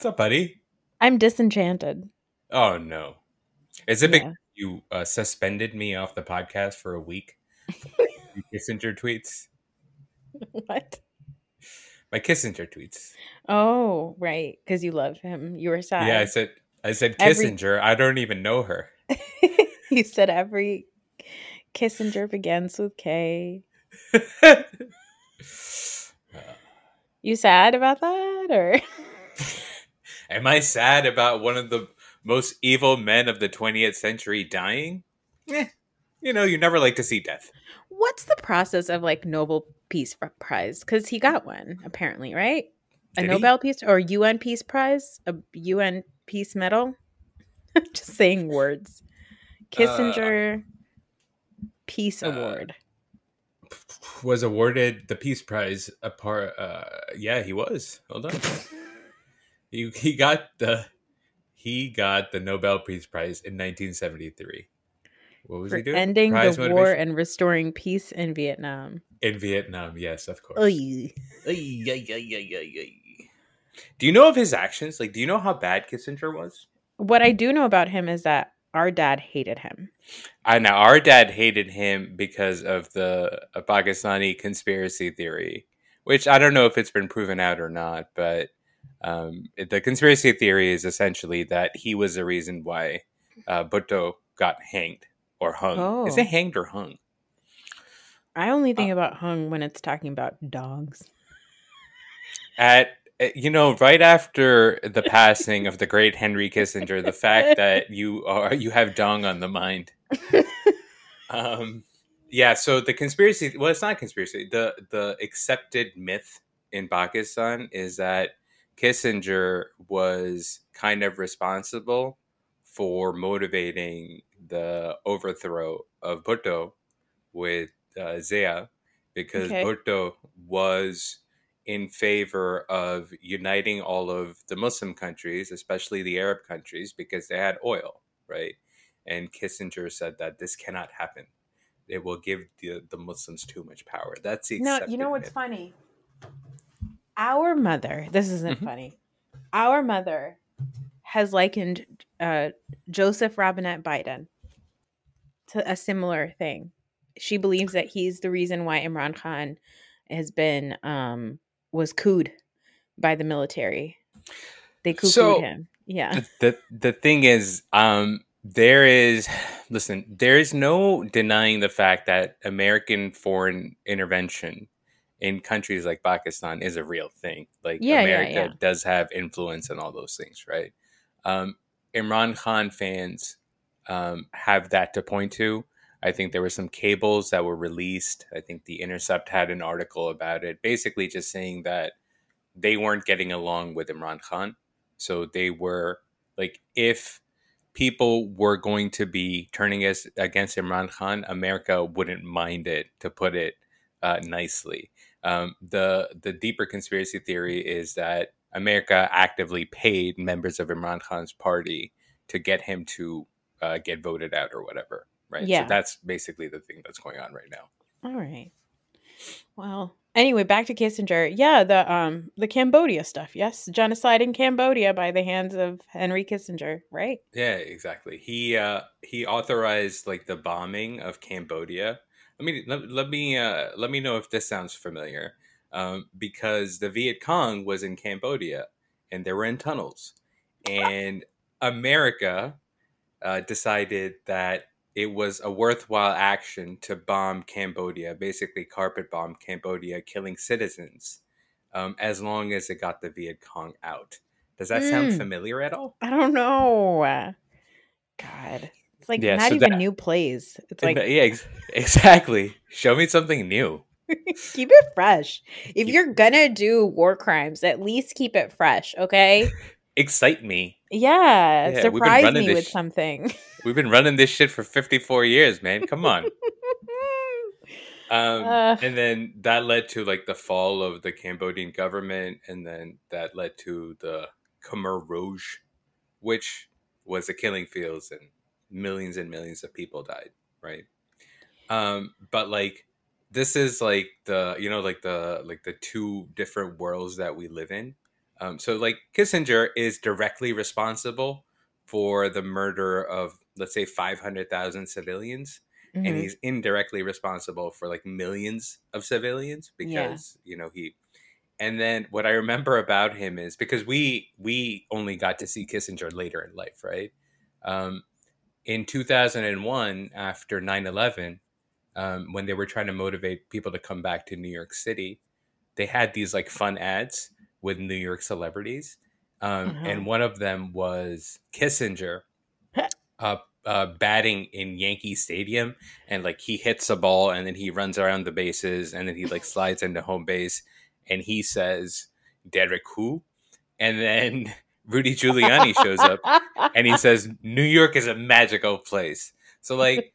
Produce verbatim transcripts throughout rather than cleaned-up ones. What's up, buddy? I'm disenchanted. Oh, no. Is it yeah. because you uh, suspended me off the podcast for a week? My Kissinger tweets. What? My Kissinger tweets. Oh, right. Because you love him. You were sad. Yeah, I said I said Kissinger. Every... I don't even know her. You said every Kissinger begins with K. uh, you sad about that? Or... Am I sad about one of the most evil men of the twentieth century dying? Eh, you know, you never like to see death. What's the process of, like, Nobel Peace Prize? Because he got one, apparently, right? Did a Nobel he? Peace or U N Peace Prize? A U N Peace Medal? I'm just saying words. Kissinger uh, Peace uh, Award. Was awarded the Peace Prize. A part, uh, yeah, he was. Hold on. He he got the he got the Nobel Peace Prize in nineteen seventy-three. What was For he doing? Ending Prize the motivation? war and restoring peace in Vietnam. In Vietnam, yes, of course. Oy. Oy, oy, oy, oy, oy. Do you know of his actions? Like, do you know how bad Kissinger was? What I do know about him is that our dad hated him. I know our dad hated him because of the Pakistani conspiracy theory, which I don't know if it's been proven out or not, but. Um, the conspiracy theory is essentially that he was the reason why uh, Bhutto got hanged or hung. Oh. Is it hanged or hung? I only think uh, about hung when it's talking about dogs. At you know, right after the passing of the great Henry Kissinger, the fact that you are you have dong on the mind. um, yeah. So the conspiracy. Well, it's not a conspiracy. The the accepted myth in Pakistan is that Kissinger was kind of responsible for motivating the overthrow of Bhutto with uh, Zia, because okay. Bhutto was in favor of uniting all of the Muslim countries, especially the Arab countries, because they had oil, right? And Kissinger said that this cannot happen. It will give the, the Muslims too much power. That's the No, you know what's myth. funny? Our mother, this isn't mm-hmm. funny, our mother has likened uh, Joseph Robinette Biden to a similar thing. She believes that he's the reason why Imran Khan has been, um, was cooed by the military. They cooed so, him. Yeah. The, the thing is, um, there is, listen, there is no denying the fact that American foreign intervention in countries like Pakistan is a real thing. Like yeah, America yeah, yeah. does have influence and all those things, right? Um, Imran Khan fans um, have that to point to. I think there were some cables that were released. I think The Intercept had an article about it, basically just saying that they weren't getting along with Imran Khan. So they were like, if people were going to be turning us against Imran Khan, America wouldn't mind it, to put it uh, nicely. Um, the the deeper conspiracy theory is that America actively paid members of Imran Khan's party to get him to uh, get voted out or whatever, right? Yeah. So that's basically the thing that's going on right now. All right. Well, anyway, back to Kissinger. Yeah, the um the Cambodia stuff. Yes, genocide in Cambodia by the hands of Henry Kissinger, right? Yeah, exactly. He uh, he authorized like the bombing of Cambodia. Let me let, let me uh, let me know if this sounds familiar, um, because the Viet Cong was in Cambodia and they were in tunnels, and America uh, decided that it was a worthwhile action to bomb Cambodia, basically carpet bomb Cambodia, killing citizens, um, as long as it got the Viet Cong out. Does that mm. sound familiar at all? I don't know. God. It's like yeah, not so even that, new plays. It's like yeah, ex- exactly. Show me something new. Keep it fresh. If keep- you're gonna do war crimes, at least keep it fresh, okay? Excite me. Yeah, yeah, surprise me with sh- something. We've been running this shit for fifty-four years, man. Come on. Um, uh, and then that led to like the fall of the Cambodian government, and then that led to the Khmer Rouge, which was the killing fields, and millions and millions of people died, right? Um, but like this is like the you know like the like the two different worlds that we live in. Um, so like Kissinger is directly responsible for the murder of, let's say, five hundred thousand civilians. Mm-hmm. And he's indirectly responsible for like millions of civilians because, yeah. you know, he. And then what I remember about him is because we we only got to see Kissinger later in life. Right. Um, in two thousand one, after nine eleven, um, when they were trying to motivate people to come back to New York City, they had these like fun ads with New York celebrities. Um, uh-huh. And one of them was Kissinger uh, uh, batting in Yankee Stadium. And like he hits a ball and then he runs around the bases and then he like slides into home base and he says, "Derek who?" And then Rudy Giuliani shows up and he says, "New York is a magical place." So like,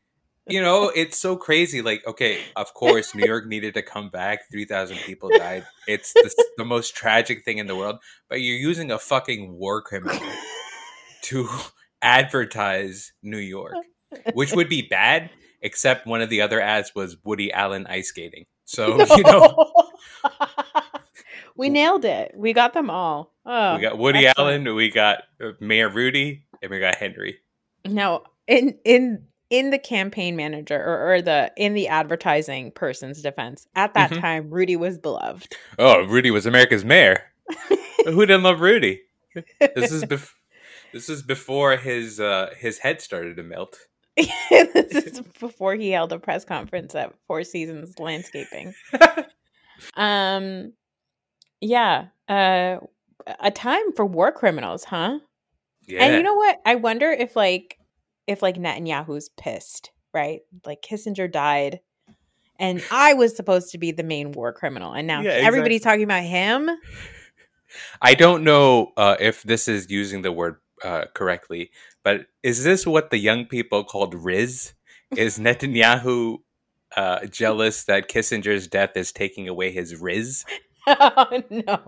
you know, it's so crazy. Like, okay, of course, New York needed to come back. three thousand people died. It's the, the most tragic thing in the world. But you're using a fucking war criminal to advertise New York, which would be bad, except one of the other ads was Woody Allen ice skating. So, no. you know. We nailed it. We got them all. Oh, we got Woody Allen, fun. We got Mayor Rudy, and we got Henry. No, in in... In the campaign manager or, or the in the advertising person's defense, at that mm-hmm. time, Rudy was beloved. Oh, Rudy was America's mayor. Who didn't love Rudy? This is bef- this is before his uh, his head started to melt. This is before he held a press conference at Four Seasons Landscaping. um, yeah, uh, a time for war criminals, huh? Yeah. And you know what? I wonder if like. If like Netanyahu's pissed, right? Like Kissinger died and I was supposed to be the main war criminal. And now yeah, exactly. everybody's talking about him. I don't know uh, if this is using the word uh, correctly, but is this what the young people called Riz? Is Netanyahu uh, jealous that Kissinger's death is taking away his Riz? Oh, no,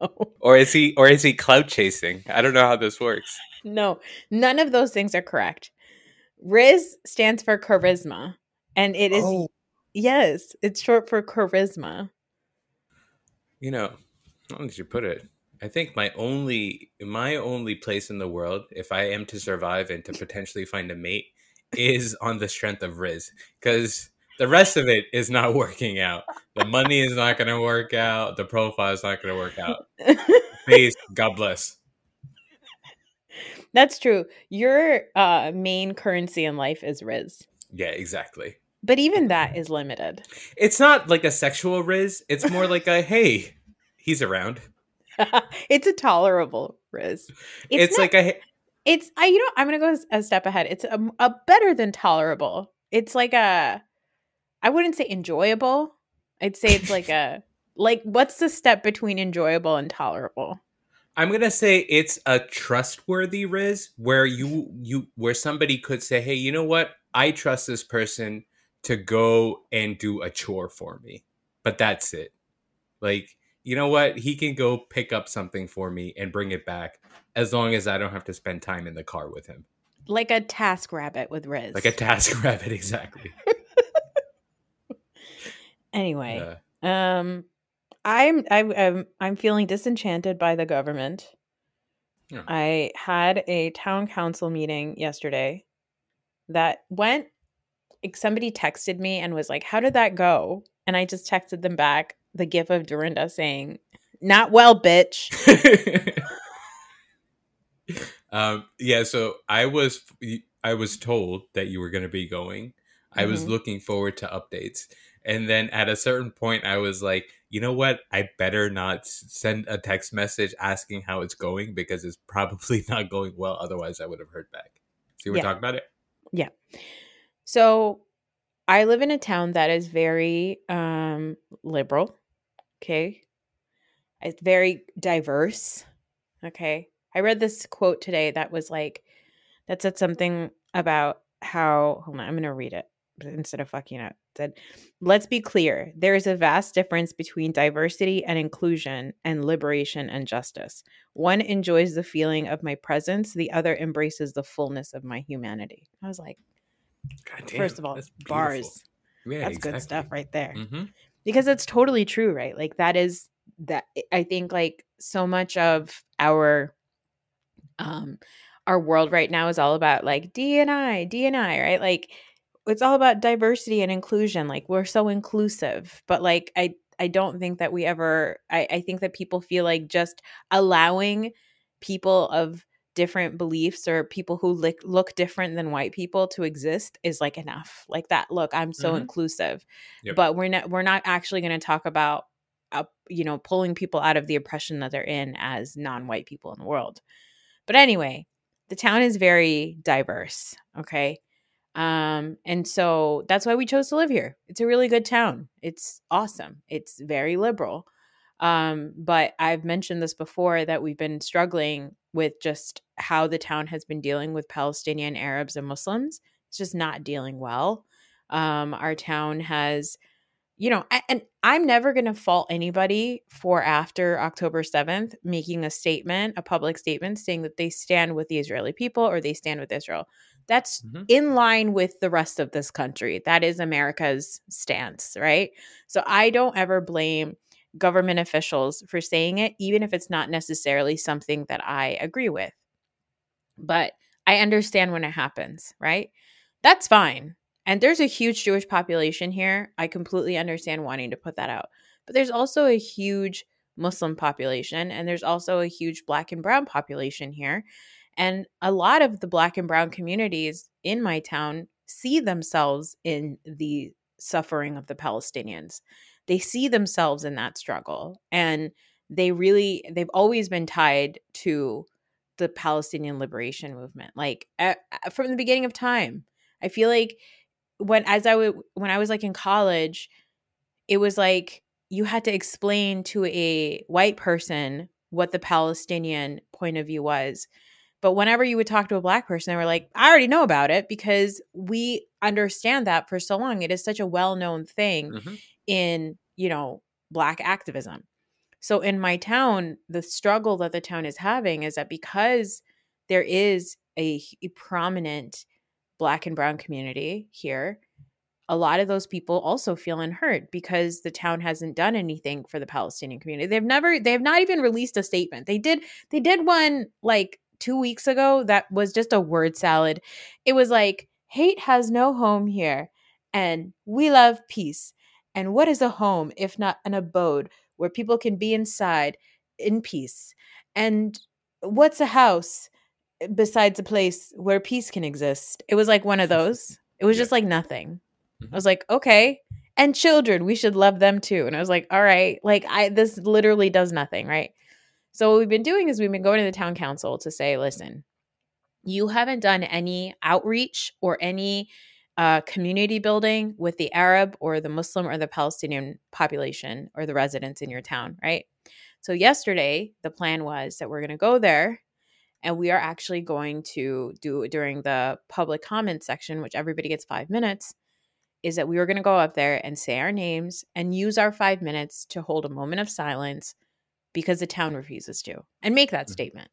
no. Or is he or is he clout chasing? I don't know how this works. No, none of those things are correct. Riz stands for charisma. And it is, oh. yes, it's short for charisma. You know, how did you put it? I think my only, my only place in the world, if I am to survive and to potentially find a mate, is on the strength of Riz. Because the rest of it is not working out. The money is not going to work out. The profile is not going to work out. Face, God bless. That's true. Your uh, main currency in life is Riz. Yeah, exactly. But even that is limited. It's not like a sexual Riz. It's more like a, hey, he's around. It's a tolerable Riz. It's, it's not, like a... It's, I, you know, I'm going to go a step ahead. It's a, a better than tolerable. It's like a, I wouldn't say enjoyable. I'd say it's like a, like what's the step between enjoyable and tolerable? I'm going to say it's a trustworthy Riz where you you where somebody could say, hey, you know what? I trust this person to go and do a chore for me. But that's it. Like, you know what? He can go pick up something for me and bring it back as long as I don't have to spend time in the car with him. Like a task rabbit with Riz. Like a task rabbit. Exactly. Anyway, uh, um, I'm I'm I'm I'm feeling disenchanted by the government. Yeah. I had a town council meeting yesterday that went. Somebody texted me and was like, "How did that go?" And I just texted them back the gif of Dorinda saying, "Not well, bitch." um, yeah. So I was I was told that you were going to be going. Mm-hmm. I was looking forward to updates, and then at a certain point, I was like, you know what? I better not send a text message asking how it's going because it's probably not going well. Otherwise, I would have heard back. So you were yeah. talking about it? Yeah. So I live in a town that is very um, liberal, okay? It's very diverse, okay? I read this quote today that was like, that said something about how, hold on, I'm going to read it instead of fucking up. It said, let's be clear. There is a vast difference between diversity and inclusion and liberation and justice. One enjoys the feeling of my presence. The other embraces the fullness of my humanity. I was like, God damn, first of all, that's bars. Yeah, that's exactly. Good stuff right there. Mm-hmm. Because it's totally true, right? Like that is that I think like so much of our um our world right now is all about like D and I, D and I, right? Like it's all about diversity and inclusion. Like we're so inclusive, but like I I don't think that we ever I, I think that people feel like just allowing people of different beliefs or people who look, look different than white people to exist is like enough. Like that, look, I'm so mm-hmm. inclusive, yep. But we're not, we're not actually going to talk about, uh, you know, pulling people out of the oppression that they're in as non-white people in the world. But anyway, the town is very diverse. Okay. Um, and so that's why we chose to live here. It's a really good town. It's awesome. It's very liberal. Um, but I've mentioned this before that we've been struggling with just how the town has been dealing with Palestinian Arabs and Muslims. It's just not dealing well. Um, our town has, you know, I, and I'm never going to fault anybody for after October seventh making a statement, a public statement saying that they stand with the Israeli people or they stand with Israel. That's mm-hmm. in line with the rest of this country. That is America's stance, right? So I don't ever blame government officials for saying it, even if it's not necessarily something that I agree with. But I understand when it happens, right? That's fine. And there's a huge Jewish population here. I completely understand wanting to put that out. But there's also a huge Muslim population, and there's also a huge Black and Brown population here. And a lot of the Black and Brown communities in my town see themselves in the suffering of the Palestinians. They see themselves in that struggle, and they really, they've always been tied to the Palestinian liberation movement. Like at, from the beginning of time, I feel like when, as I would, when I was like in college, it was like you had to explain to a white person what the Palestinian point of view was. But whenever you would talk to a Black person, they were like, I already know about it because we understand that for so long. It is such a well-known thing mm-hmm. in, you know, Black activism. So in my town, the struggle that the town is having is that because there is a, a prominent Black and Brown community here, a lot of those people also feel unheard because the town hasn't done anything for the Palestinian community. They've never, they have not even released a statement. They did, they did one like two weeks ago that was just a word salad. It was like, hate has no home here and we love peace. And what is a home if not an abode where people can be inside in peace? And what's a house besides a place where peace can exist? It was like one of those. It was yeah. just like nothing. Mm-hmm. I was like, okay. And children, we should love them too. And I was like, all right. Like I, this literally does nothing, right? So what we've been doing is we've been going to the town council to say, listen, you haven't done any outreach or any Uh, community building with the Arab or the Muslim or the Palestinian population or the residents in your town, right? So yesterday, the plan was that we're going to go there and we are actually going to do during the public comment section, which everybody gets five minutes, is that we were going to go up there and say our names and use our five minutes to hold a moment of silence because the town refuses to and make that mm-hmm. statement.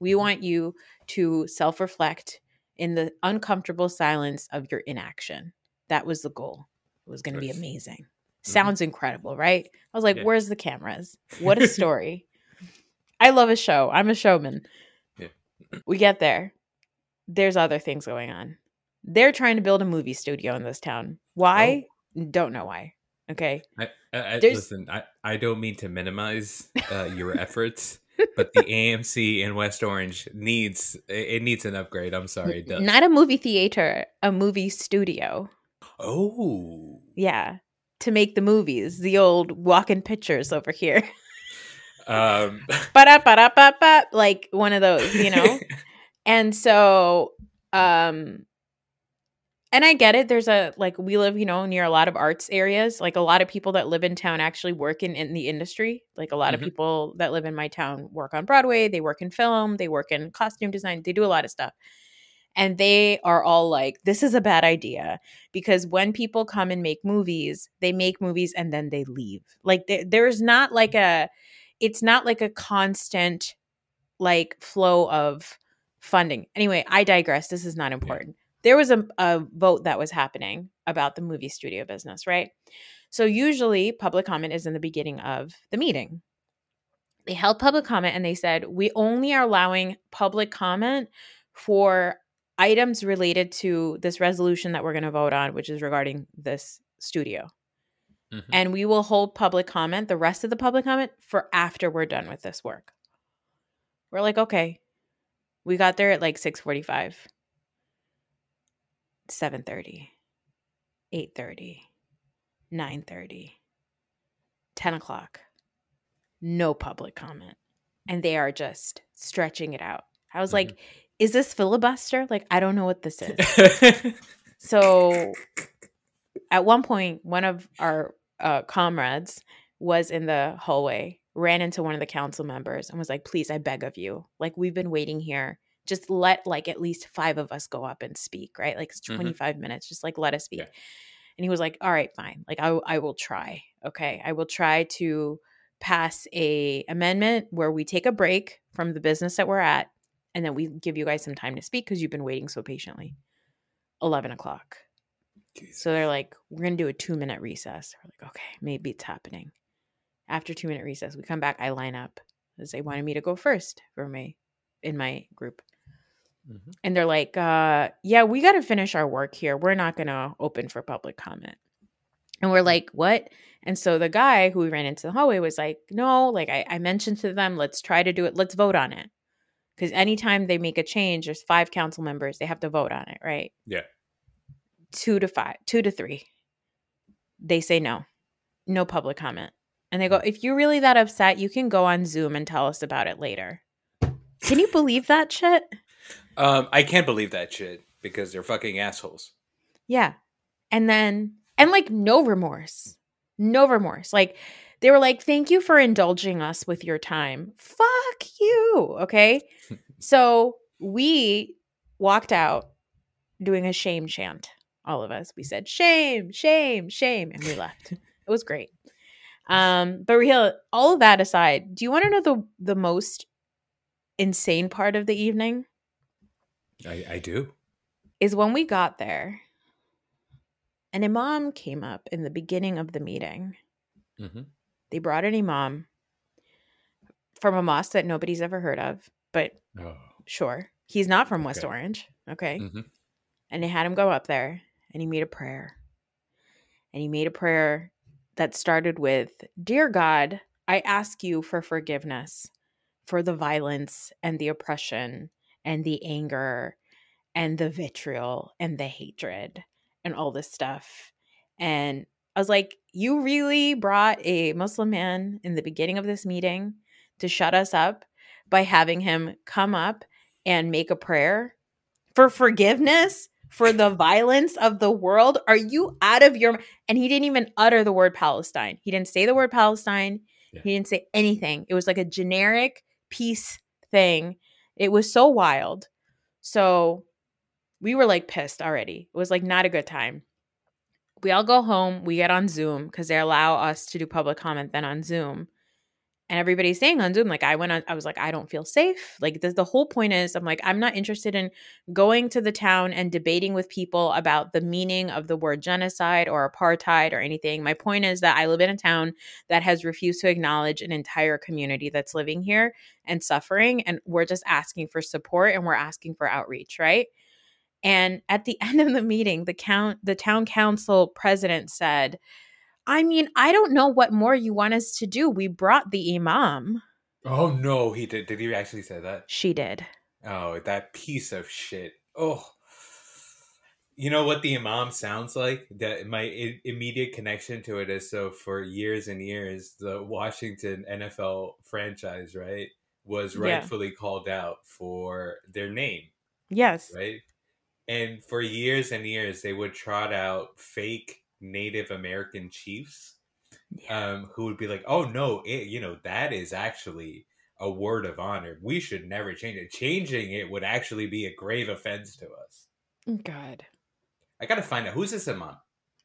We want you to self-reflect in the uncomfortable silence of your inaction. That was the goal. It was going to be amazing. Sounds mm-hmm. incredible, right? I was like, yeah. Where's the cameras? What a story. I love a show. I'm a showman. Yeah. We get there. There's other things going on. They're trying to build a movie studio in this town. Why? Oh. Don't know why. Okay. I, I, I, listen, I, I don't mean to minimize uh, your efforts. But the A M C in West Orange needs it needs an upgrade. I'm sorry, it does. Not a movie theater, a movie studio. Oh, yeah, to make the movies, the old walk-in pictures over here. Um, ba ba ba ba, like one of those, you know. And so, um, And I get it. There's a, like, we live, you know, near a lot of arts areas. Like, a lot of people that live in town actually work in, in the industry. Like, a lot mm-hmm. of people that live in my town work on Broadway. They work in film. They work in costume design. They do a lot of stuff. And they are all like, this is a bad idea, because when people come and make movies, they make movies and then they leave. Like, they, there's not like a, it's not like a constant, like, flow of funding. Anyway, I digress. This is not important. Yeah. There was a, a vote that was happening about the movie studio business, right? So usually public comment is in the beginning of the meeting. They held public comment and they said, we only are allowing public comment for items related to this resolution that we're going to vote on, which is regarding this studio. Mm-hmm. And we will hold public comment, the rest of the public comment, for after we're done with this work. We're like, okay. We got there at like six forty-five. seven thirty, eight thirty, nine thirty, ten o'clock, no public comment. And they are just stretching it out. I was mm-hmm. like, is this filibuster? Like, I don't know what this is. So at one point, one of our uh, comrades was in the hallway, ran into one of the council members and was like, please, I beg of you. Like, we've been waiting here. Just let, like, at least five of us go up and speak, right? Like, it's twenty-five mm-hmm. minutes. Just, like, let us speak. Yeah. And he was like, all right, fine. Like, I, I will try, okay? I will try to pass a amendment where we take a break from the business that we're at, and then we give you guys some time to speak because you've been waiting so patiently. eleven o'clock. Jesus. So they're like, we're going to do a two-minute recess. We're like, okay, maybe it's happening. After two-minute recess, we come back. I line up because they wanted me to go first for me in my group. Mm-hmm. And they're like, uh, yeah, we got to finish our work here. We're not going to open for public comment. And we're like, what? And so the guy who we ran into the hallway was like, no, like I, I mentioned to them, let's try to do it. Let's vote on it. Because anytime they make a change, there's five council members. They have to vote on it, right? Yeah. Two to five, two to three. They say no, no public comment. And they go, if you're really that upset, you can go on Zoom and tell us about it later. Can you believe that shit? Um, I can't believe that shit because they're fucking assholes. Yeah. And then, and like no remorse, no remorse. Like they were like, thank you for indulging us with your time. Fuck you. Okay. So we walked out doing a shame chant. All of us, we said, shame, shame, shame. And we left. It was great. Um, but Raheel, all of that aside, do you want to know the, the most insane part of the evening? I, I do. Is when we got there, an imam came up in the beginning of the meeting. Mm-hmm. They brought an imam from a mosque that nobody's ever heard of, but oh. sure. He's not from West okay. Orange. Okay. Mm-hmm. And they had him go up there and he made a prayer. And he made a prayer that started with, Dear God, I ask you for forgiveness for the violence and the oppression and the anger and the vitriol and the hatred and all this stuff. And I was like, you really brought a Muslim man in the beginning of this meeting to shut us up by having him come up and make a prayer for forgiveness for the violence of the world? Are you out of your – and he didn't even utter the word Palestine. He didn't say the word Palestine. Yeah. He didn't say anything. It was like a generic peace thing. It was so wild. So we were like pissed already. It was like not a good time. We all go home. We get on Zoom because they allow us to do public comment then on Zoom. And everybody's saying on Zoom, like I went on, I was like, I don't feel safe. Like this, the whole point is I'm like, I'm not interested in going to the town and debating with people about the meaning of the word genocide or apartheid or anything. My point is that I live in a town that has refused to acknowledge an entire community that's living here and suffering. And we're just asking for support and we're asking for outreach, right? And at the end of the meeting, the count, the town council president said, I mean, I don't know what more you want us to do. We brought the imam. Oh, no, he did. Did he actually say that? She did. Oh, that piece of shit. Oh, you know what the imam sounds like? That my i- immediate connection to it is, so for years and years, the Washington N F L franchise, right, was rightfully yeah. called out for their name. Yes. Right? And for years and years, they would trot out fake Native American chiefs yeah. um, who would be like, oh, no, it, you know, that is actually a word of honor. We should never change it. Changing it would actually be a grave offense to us. God. I got to find out. Who's this imam?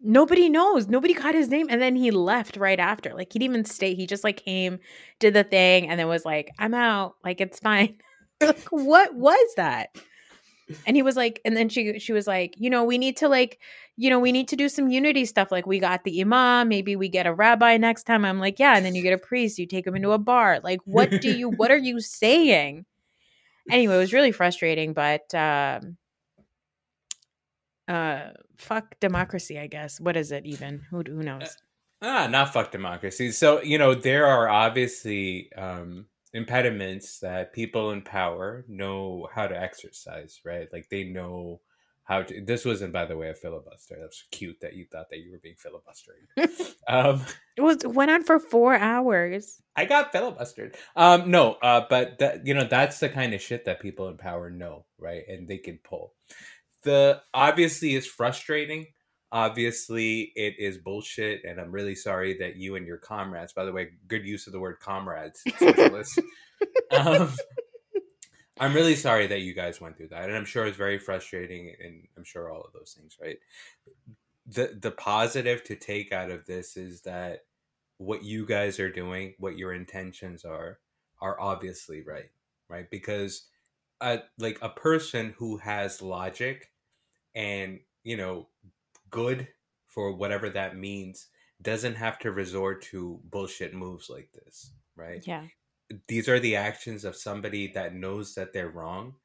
Nobody knows. Nobody got his name. And then he left right after. Like, he didn't even stay. He just, like, came, did the thing, and then was like, I'm out. Like, it's fine. Like, what was that? And he was like, and then she she was like, you know, we need to like, you know, we need to do some unity stuff. Like, we got the imam, maybe we get a rabbi next time. I'm like, yeah. And then you get a priest, you take him into a bar. Like, what do you, what are you saying? Anyway, it was really frustrating, but um, uh, fuck democracy, I guess. What is it even? Who, who knows? Ah, uh, uh, not fuck democracy. So, you know, there are obviously um impediments that people in power know how to exercise, right? Like, they know how to. This wasn't, by the way, a filibuster. That's cute that you thought that you were being filibustering. um, it was went on for four hours. I got filibustered. Um, no, uh, but that, you know, that's the kind of shit that people in power know, right? And they can pull. The obviously it's frustrating. Obviously, it is bullshit, and I'm really sorry that you and your comrades, by the way, good use of the word comrades, socialists. um, I'm really sorry that you guys went through that, and I'm sure it's very frustrating, and I'm sure all of those things, right? The, the positive to take out of this is that what you guys are doing, what your intentions are, are obviously right, right? Because a, like a person who has logic and, you know, good for whatever that means doesn't have to resort to bullshit moves like this, right? Yeah. These are the actions of somebody that knows that they're wrong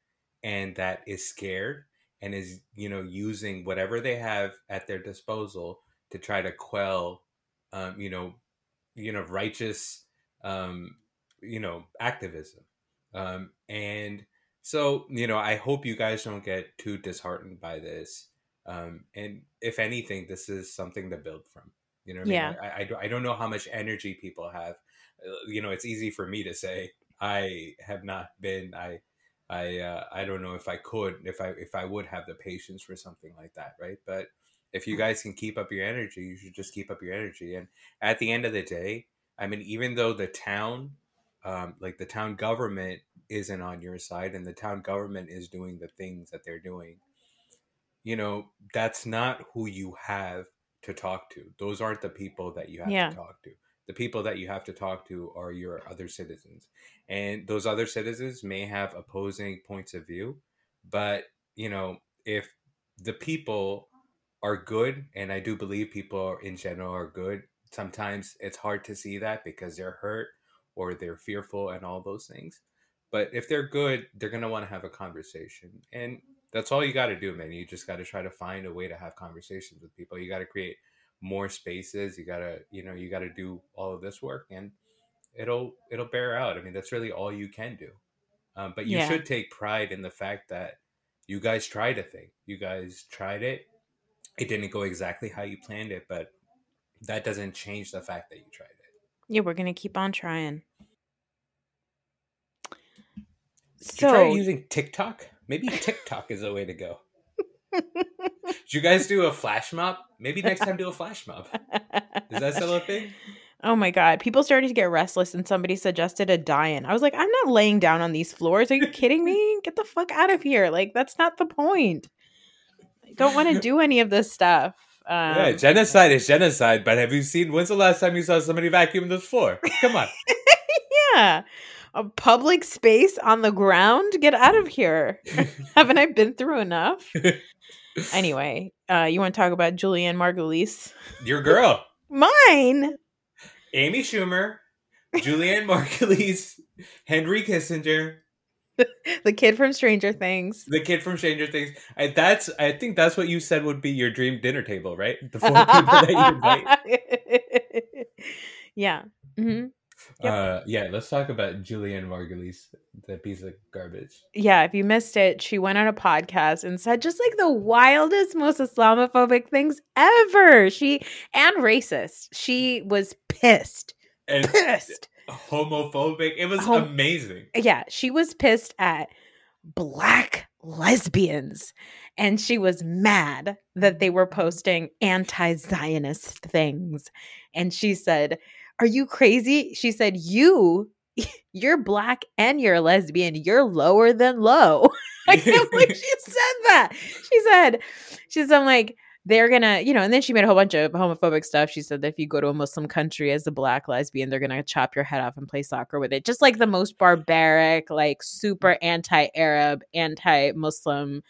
and that is scared and is, you know, using whatever they have at their disposal to try to quell, um, you know, you know, righteous, um, you know, activism. Um, and so, you know, I hope you guys don't get too disheartened by this. Um, and if anything, this is something to build from, you know what I mean? Yeah. I, I, I don't know how much energy people have. You know, it's easy for me to say, I have not been, I, I, uh, I don't know if I could, if I, if I would have the patience for something like that. Right. But if you guys can keep up your energy, you should just keep up your energy. And at the end of the day, I mean, even though the town, um, like the town government isn't on your side and the town government is doing the things that they're doing, you know, that's not who you have to talk to. Those aren't the people that you have yeah. to talk to. The people that you have to talk to are your other citizens. And those other citizens may have opposing points of view. But, you know, if the people are good, and I do believe people in general are good, sometimes it's hard to see that because they're hurt or they're fearful and all those things. But if they're good, they're going to want to have a conversation. And that's all you got to do, man. You just got to try to find a way to have conversations with people. You got to create more spaces. You got to, you know, you got to do all of this work and it'll, it'll bear out. I mean, that's really all you can do. Um, but you yeah. should take pride in the fact that you guys tried a thing. You guys tried it. It didn't go exactly how you planned it, but that doesn't change the fact that you tried it. Yeah, we're going to keep on trying. So try using TikTok? Maybe TikTok is the way to go. Did you guys do a flash mob? Maybe next time do a flash mob. Is that still a thing? Oh my God. People started to get restless and somebody suggested a die-in. I was like, I'm not laying down on these floors. Are you kidding me? Get the fuck out of here. Like, that's not the point. I don't want to do any of this stuff. Um, yeah, genocide is genocide, but have you seen, when's the last time you saw somebody vacuum this floor? Come on. Yeah. A public space on the ground? Get out of here. Haven't I been through enough? Anyway, uh, you want to talk about Julianna Margulies? Your girl. Mine. Amy Schumer, Julianna Margulies, Henry Kissinger. The kid from Stranger Things. The kid from Stranger Things. I, that's, I think that's what you said would be your dream dinner table, right? The four people that you invite. Yeah. Mm-hmm. Yep. Uh, yeah, let's talk about Julianna Margulies, the piece of garbage. Yeah, if you missed it, she went on a podcast and said just like the wildest, most Islamophobic things ever. She and racist. She was pissed. And pissed. Homophobic. It was Hom- amazing. Yeah, she was pissed at Black lesbians. And she was mad that they were posting anti-Zionist things. And she said, are you crazy? She said, you, you're black and you're a lesbian. You're lower than low. I can't believe she said that. She said, she said, I'm like, they're going to, you know, and then she made a whole bunch of homophobic stuff. She said that if you go to a Muslim country as a black lesbian, they're going to chop your head off and play soccer with it. Just like the most barbaric, like super anti-Arab, anti-Muslim,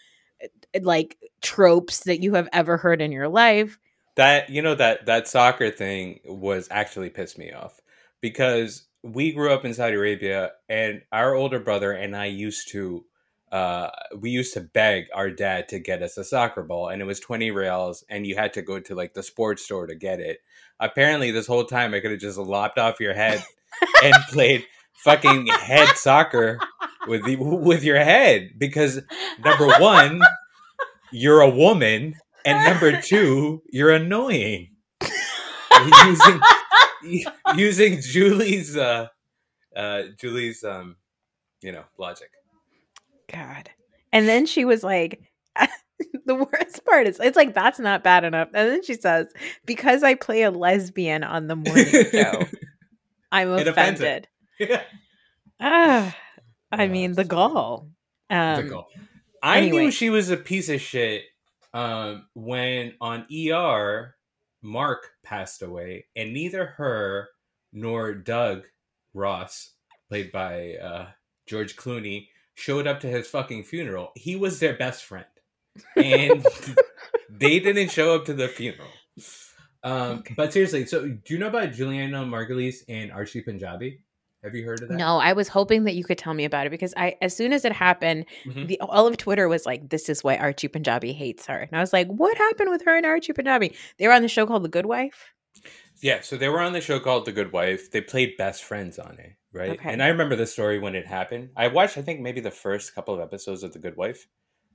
like tropes that you have ever heard in your life. That, you know, that that soccer thing was actually pissed me off because we grew up in Saudi Arabia and our older brother and I used to Uh, we used to beg our dad to get us a soccer ball, and it was twenty reals, and you had to go to like the sports store to get it. Apparently, this whole time I could have just lopped off your head and played fucking head soccer with the, with your head because number one, you're a woman, and number two, you're annoying. using using Julie's uh, uh, Julie's um, you know, logic. God. And then she was like, the worst part is, it's like, that's not bad enough. And then she says, because I play a lesbian on the morning show, I'm offended. Yeah. Ah, I yeah, mean, the gall. Um, the gall. I anyway. knew she was a piece of shit um, when on E R, Mark passed away, and neither her nor Doug Ross, played by uh, George Clooney, showed up to his fucking funeral. He was their best friend. And they didn't show up to the funeral. Um, okay. But seriously, so do you know about Julianna Margulies and Archie Panjabi? Have you heard of that? No, I was hoping that you could tell me about it because I, as soon as it happened, mm-hmm. the, all of Twitter was like, this is why Archie Panjabi hates her. And I was like, what happened with her and Archie Panjabi? They were on the show called The Good Wife? Yeah, so they were on the show called The Good Wife. They played best friends on it, right? Okay. And I remember the story when it happened. I watched, I think, maybe the first couple of episodes of The Good Wife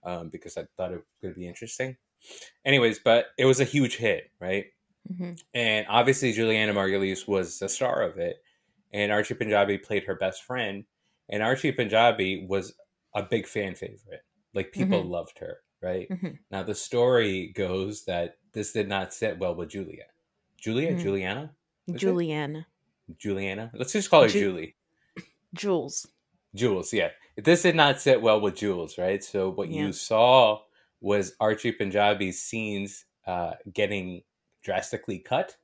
um, because I thought it could be interesting. Anyways, but it was a huge hit, right? Mm-hmm. And obviously, Julianna Margulies was the star of it. And Archie Panjabi played her best friend. And Archie Panjabi was a big fan favorite. Like, people mm-hmm. loved her, right? Mm-hmm. Now, the story goes that this did not sit well with Julia. Julia? Mm. Juliana? Juliana. Juliana? Let's just call her Ju- Julie. Jules. Jules, yeah. This did not sit well with Jules, right? So what yeah. you saw was Archie Panjabi's scenes uh, getting drastically cut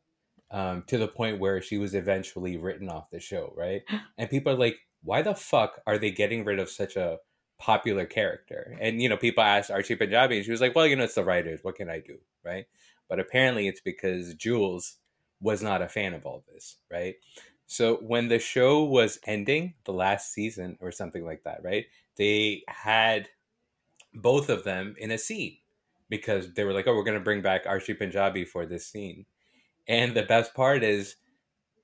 um, to the point where she was eventually written off the show, right? And people are like, why the fuck are they getting rid of such a popular character? And, you know, people asked Archie Panjabi, and she was like, well, you know, it's the writers. What can I do, right? But apparently it's because Jules was not a fan of all this, right? So when the show was ending, the last season or something like that, right? They had both of them in a scene because they were like, oh, we're going to bring back Archie Panjabi for this scene. And the best part is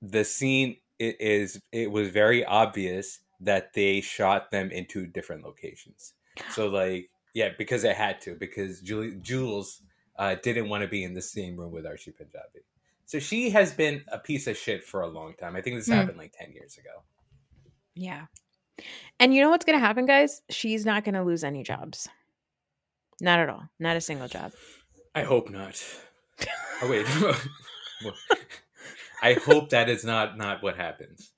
the scene it is it was very obvious that they shot them in two different locations. So like, yeah, because it had to, because Julie, Jules... Uh, didn't want to be in the same room with Archie Panjabi. So she has been a piece of shit for a long time. I think this mm. happened like ten years ago. Yeah. And you know what's going to happen, guys? She's not going to lose any jobs. Not at all. Not a single job. I hope not. Oh, wait. I hope that is not, not what happens.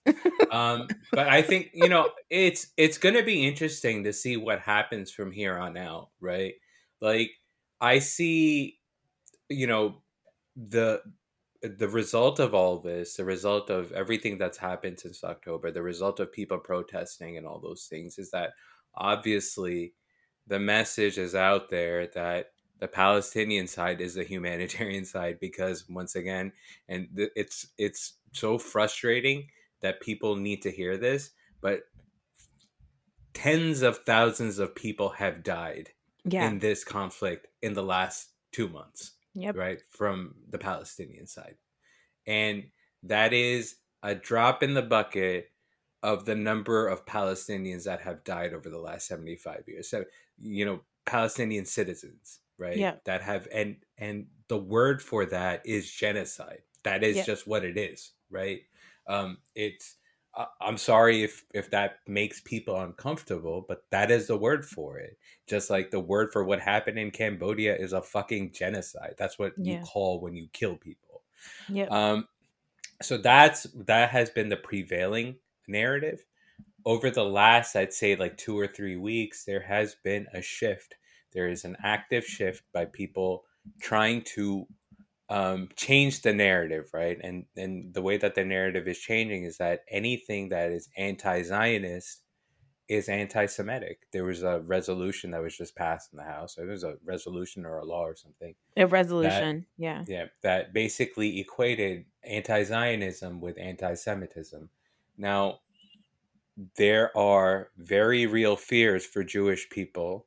Um, but I think, you know, it's it's going to be interesting to see what happens from here on out, right? Like, I see, you know, the the result of all this, the result of everything that's happened since October, the result of people protesting and all those things is that obviously the message is out there that the Palestinian side is the humanitarian side because once again, and th- it's it's so frustrating that people need to hear this, but tens of thousands of people have died. Yeah. In this conflict in the last two months, yep. right, from the Palestinian side. And that is a drop in the bucket of the number of Palestinians that have died over the last seventy-five years. So, you know, Palestinian citizens, right, yeah. that have, and and the word for that is genocide. That is yeah. just what it is, right? Um, it's I'm sorry if, if that makes people uncomfortable, but that is the word for it. Just like the word for what happened in Cambodia is a fucking genocide. That's what yeah. you call when you kill people. Yeah. Um. So that's that has been the prevailing narrative. Over the last, I'd say, like two or three weeks, there has been a shift. There is an active shift by people trying to um, change the narrative, right? And and the way that the narrative is changing is that anything that is anti-Zionist is anti-Semitic. There was a resolution that was just passed in the House. It was a resolution or a law or something. A resolution, that, yeah. Yeah, that basically equated anti-Zionism with anti-Semitism. Now, there are very real fears for Jewish people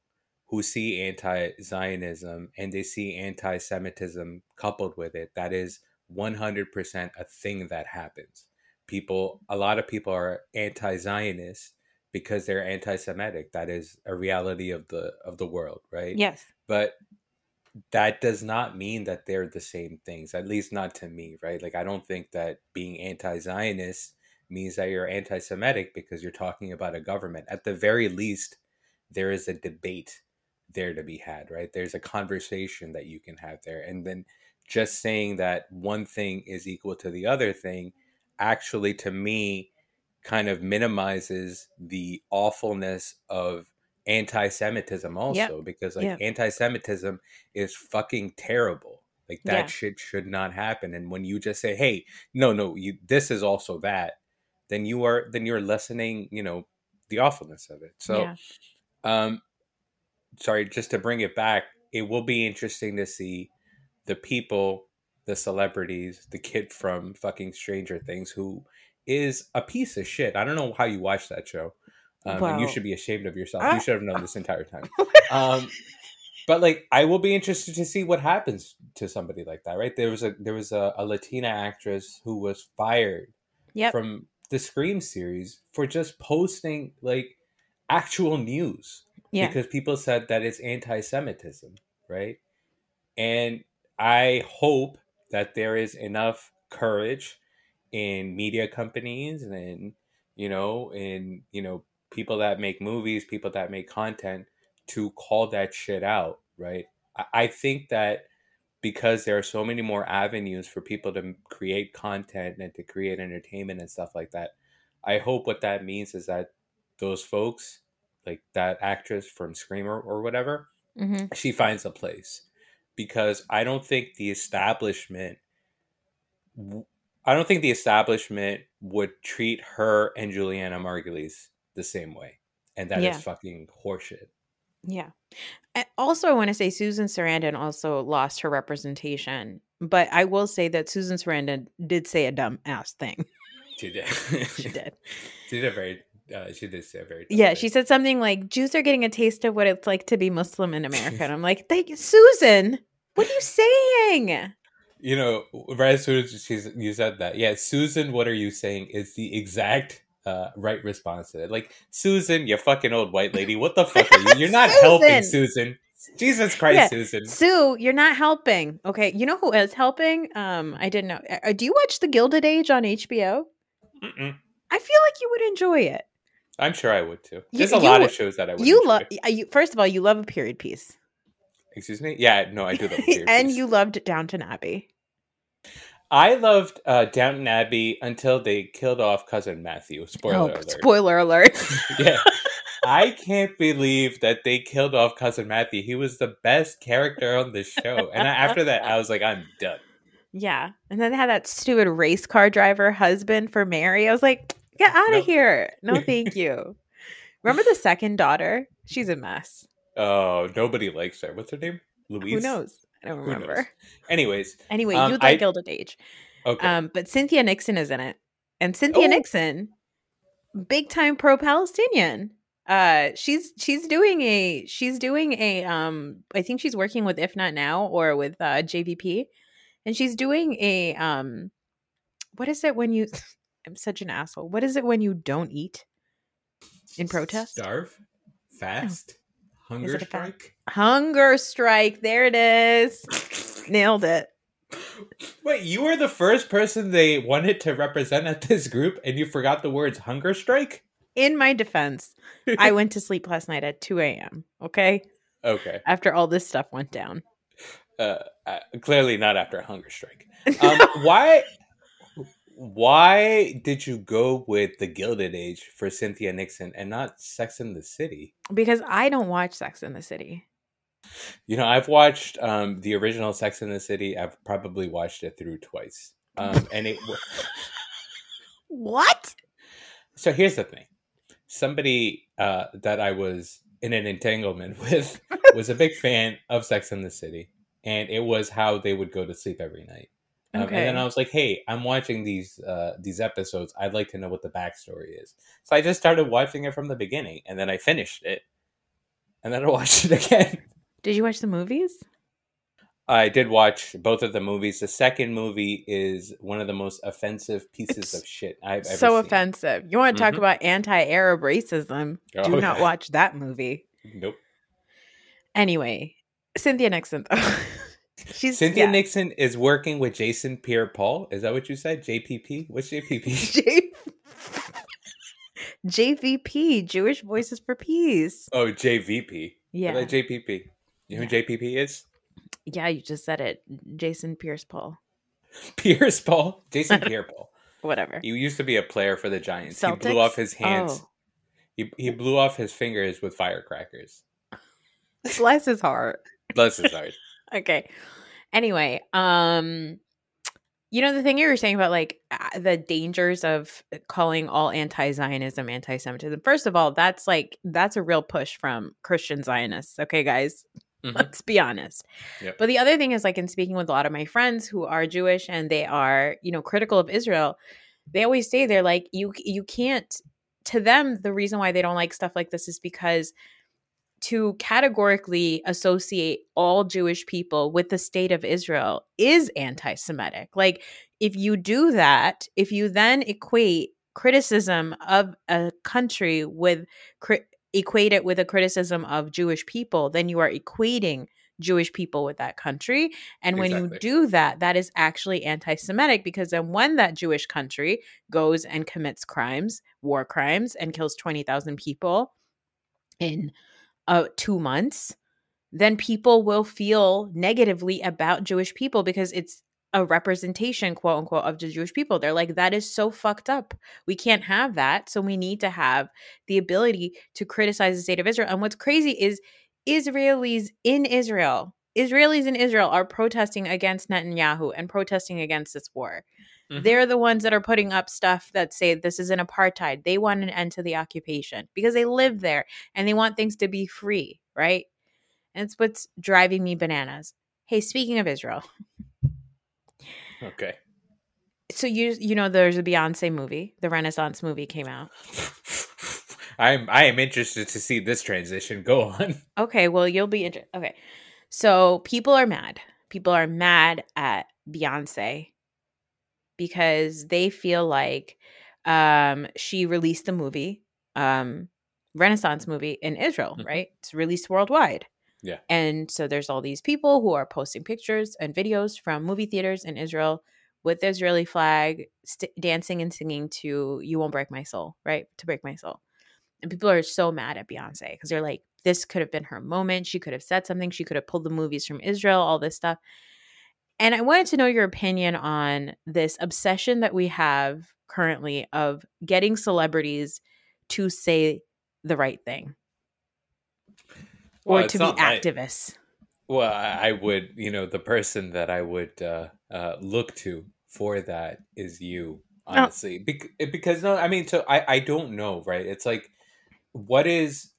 who see anti-Zionism and they see anti-Semitism coupled with it. That is one hundred percent a thing that happens. People, a lot of people are anti-Zionist because they're anti-Semitic. That is a reality of the of the world, right? Yes. But that does not mean that they're the same things, at least not to me, right? Like, I don't think that being anti-Zionist means that you're anti-Semitic because you're talking about a government. At the very least, there is a debate there to be had, right? There's a conversation that you can have there. And then just saying that one thing is equal to the other thing actually, to me, kind of minimizes the awfulness of anti-Semitism also. Yep. Because like yep. anti-Semitism is fucking terrible. Like that yeah. shit should not happen. And when you just say, hey, no, no, you, this is also that, then you are, then you're lessening, you know, the awfulness of it. So, yeah. um, sorry, just to bring it back, it will be interesting to see the people, the celebrities, the kid from fucking Stranger Things, who is a piece of shit. I don't know how you watch that show. Um, wow. And you should be ashamed of yourself. I, you should have known this entire time. um, but like, I will be interested to see what happens to somebody like that, right? There was a, there was a, a Latina actress who was fired yep. from the Scream series for just posting like actual news yeah. because people said that it's anti-Semitism, right? And I hope that there is enough courage in media companies and in, you know, in, you know, people that make movies, people that make content to call that shit out, right? I, I think that because there are so many more avenues for people to create content and to create entertainment and stuff like that. I hope what that means is that those folks, like that actress from Scream or whatever, mm-hmm. she finds a place. Because I don't think the establishment, I don't think the establishment would treat her and Julianna Margulies the same way. And that yeah. is fucking horseshit. Yeah. I also, I want to say Susan Sarandon also lost her representation, but I will say that Susan Sarandon did say a dumb ass thing. She did. she did. She did a very. Uh, she did say a very. Yeah, thing. She said something like, "Jews are getting a taste of what it's like to be Muslim in America," and I'm like, "Thank you, Susan. What are you saying?" You know, right as soon as she's, you said that, yeah, Susan, what are you saying? Is the exact. Uh, right response to that. Like, Susan, you fucking old white lady. What the fuck are you? You're not Susan. helping, Susan. Jesus Christ, yeah. Susan. Sue, you're not helping. Okay, you know who is helping? Um, I didn't know. Uh, do you watch The Gilded Age on H B O? Mm-mm. I feel like you would enjoy it. I'm sure I would too. There's you, a lot you, of shows that I would you love. First of all, you love a period piece. Excuse me? Yeah, no, I do love a period and piece. You loved Downton Abbey. I loved uh, Downton Abbey until they killed off Cousin Matthew. Spoiler oh, alert. Spoiler alert. yeah. I can't believe that they killed off Cousin Matthew. He was the best character on the show. And I, after that, I was like, I'm done. Yeah. And then they had that stupid race car driver husband for Mary. I was like, get out of nope. here. No, thank you. Remember the second daughter? She's a mess. Oh, nobody likes her. What's her name? Louise? Who knows? I don't remember. Anyways. Anyway, um, you like I, Gilded Age. Okay. Um, but Cynthia Nixon is in it. And Cynthia oh. Nixon, big time pro-Palestinian. Uh, she's she's doing a she's doing a um I think she's working with If Not Now or with uh, J V P. And she's doing a um what is it when you I'm such an asshole. What is it when you don't eat in protest? Starve? Fast? Oh. Hunger strike? Hunger strike. There it is. Nailed it. Wait, you were the first person they wanted to represent at this group, and you forgot the words hunger strike? In my defense, I went to sleep last night at two a.m., okay? Okay. After all this stuff went down. Uh, uh, clearly not after a hunger strike. Um, why Why did you go with The Gilded Age for Cynthia Nixon and not Sex and the City? Because I don't watch Sex and the City. You know, I've watched um, the original Sex and the City. I've probably watched it through twice. Um, and it What? So here's the thing. Somebody uh, that I was in an entanglement with was a big fan of Sex and the City. And it was how they would go to sleep every night. Um, okay. And then I was like, hey, I'm watching these uh, these episodes. I'd like to know what the backstory is. So I just started watching it from the beginning. And then I finished it. And then I watched it again. Did you watch the movies? I did watch both of the movies. The second movie is one of the most offensive pieces it's of shit I've ever so seen. So offensive. You want to talk mm-hmm. about anti-Arab racism? Oh, Do not yeah. watch that movie. Nope. Anyway, Cynthia Nixon, though. She's, Cynthia yeah. Nixon is working with Jason Pierre-Paul. Is that what you said? J P P? What's J P P? J- J V P, Jewish Voices for Peace. Oh, J V P. Yeah. What about J P P? You know who yeah. J P P is? Yeah, you just said it. Jason Pierce-Paul. Pierce-Paul? Jason Pierre-Paul. Whatever. He used to be a player for the Giants. Celtics? He blew off his hands. Oh. He he blew off his fingers with firecrackers. Bless his heart. Bless his heart. Okay. Anyway, um, you know the thing you were saying about like the dangers of calling all anti-Zionism anti-Semitism. First of all, that's like that's a real push from Christian Zionists. Okay, guys. Mm-hmm. Let's be honest. Yep. But the other thing is, like, in speaking with a lot of my friends who are Jewish and they are, you know, critical of Israel, they always say they're like, you you can't, to them, the reason why they don't like stuff like this is because to categorically associate all Jewish people with the state of Israel is anti-Semitic. Like, if you do that, if you then equate criticism of a country with cri- equate it with a criticism of Jewish people, then you are equating Jewish people with that country. And when exactly. you do that, that is actually anti-Semitic, because then when that Jewish country goes and commits crimes, war crimes, and kills twenty thousand people in uh, two months, then people will feel negatively about Jewish people because it's a representation, quote unquote, of the Jewish people. They're like, that is so fucked up. We can't have that. So we need to have the ability to criticize the state of Israel. And what's crazy is Israelis in Israel, Israelis in Israel are protesting against Netanyahu and protesting against this war. Mm-hmm. They're the ones that are putting up stuff that say this is an apartheid. They want an end to the occupation because they live there and they want things to be free, right? And it's what's driving me bananas. Hey, speaking of Israel. Okay. So, you you know, there's a Beyonce movie. The Renaissance movie came out. I'm, I am interested to see this transition. Go on. Okay. Well, you'll be interested. Okay. So, people are mad. People are mad at Beyonce because they feel like um, she released the movie, um, Renaissance movie in Israel, mm-hmm. right? It's released worldwide. Yeah. And so there's all these people who are posting pictures and videos from movie theaters in Israel with the Israeli flag, st- dancing and singing to You Won't Break My Soul, right? To Break My Soul. And people are so mad at Beyonce because they're like, this could have been her moment. She could have said something. She could have pulled the movies from Israel, all this stuff. And I wanted to know your opinion on this obsession that we have currently of getting celebrities to say the right thing. Or well, to be activists. My, well, I would, you know, the person that I would uh, uh, look to for that is you, honestly. Oh. Be- because, no, I mean, so I, I don't know, right? It's like, what is,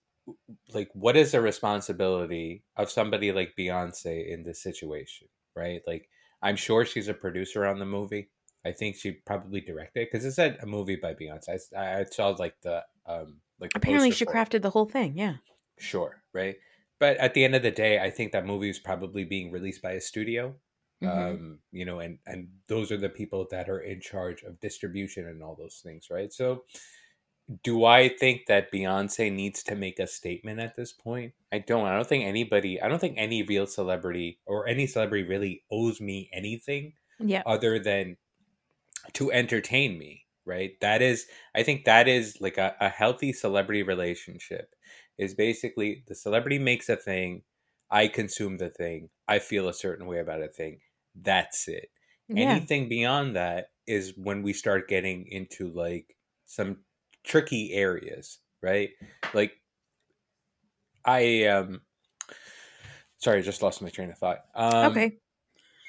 like, what is the responsibility of somebody like Beyonce in this situation, right? Like, I'm sure she's a producer on the movie. I think she probably directed it because it said a movie by Beyonce. I, I saw, like, the, um, like, apparently she crafted the whole thing, yeah. Sure, right? But at the end of the day, I think that movie is probably being released by a studio, mm-hmm. um, you know, and, and those are the people that are in charge of distribution and all those things, right? So do I think that Beyonce needs to make a statement at this point? I don't. I don't think anybody, I don't think any real celebrity or any celebrity really owes me anything. yeah. other than to entertain me, right? That is, I think that is like a, a healthy celebrity relationship, is basically the celebrity makes a thing, I consume the thing, I feel a certain way about a thing. That's it. Yeah. Anything beyond that is when we start getting into like some tricky areas, right? Like I, um, sorry, I just lost my train of thought. Um, okay.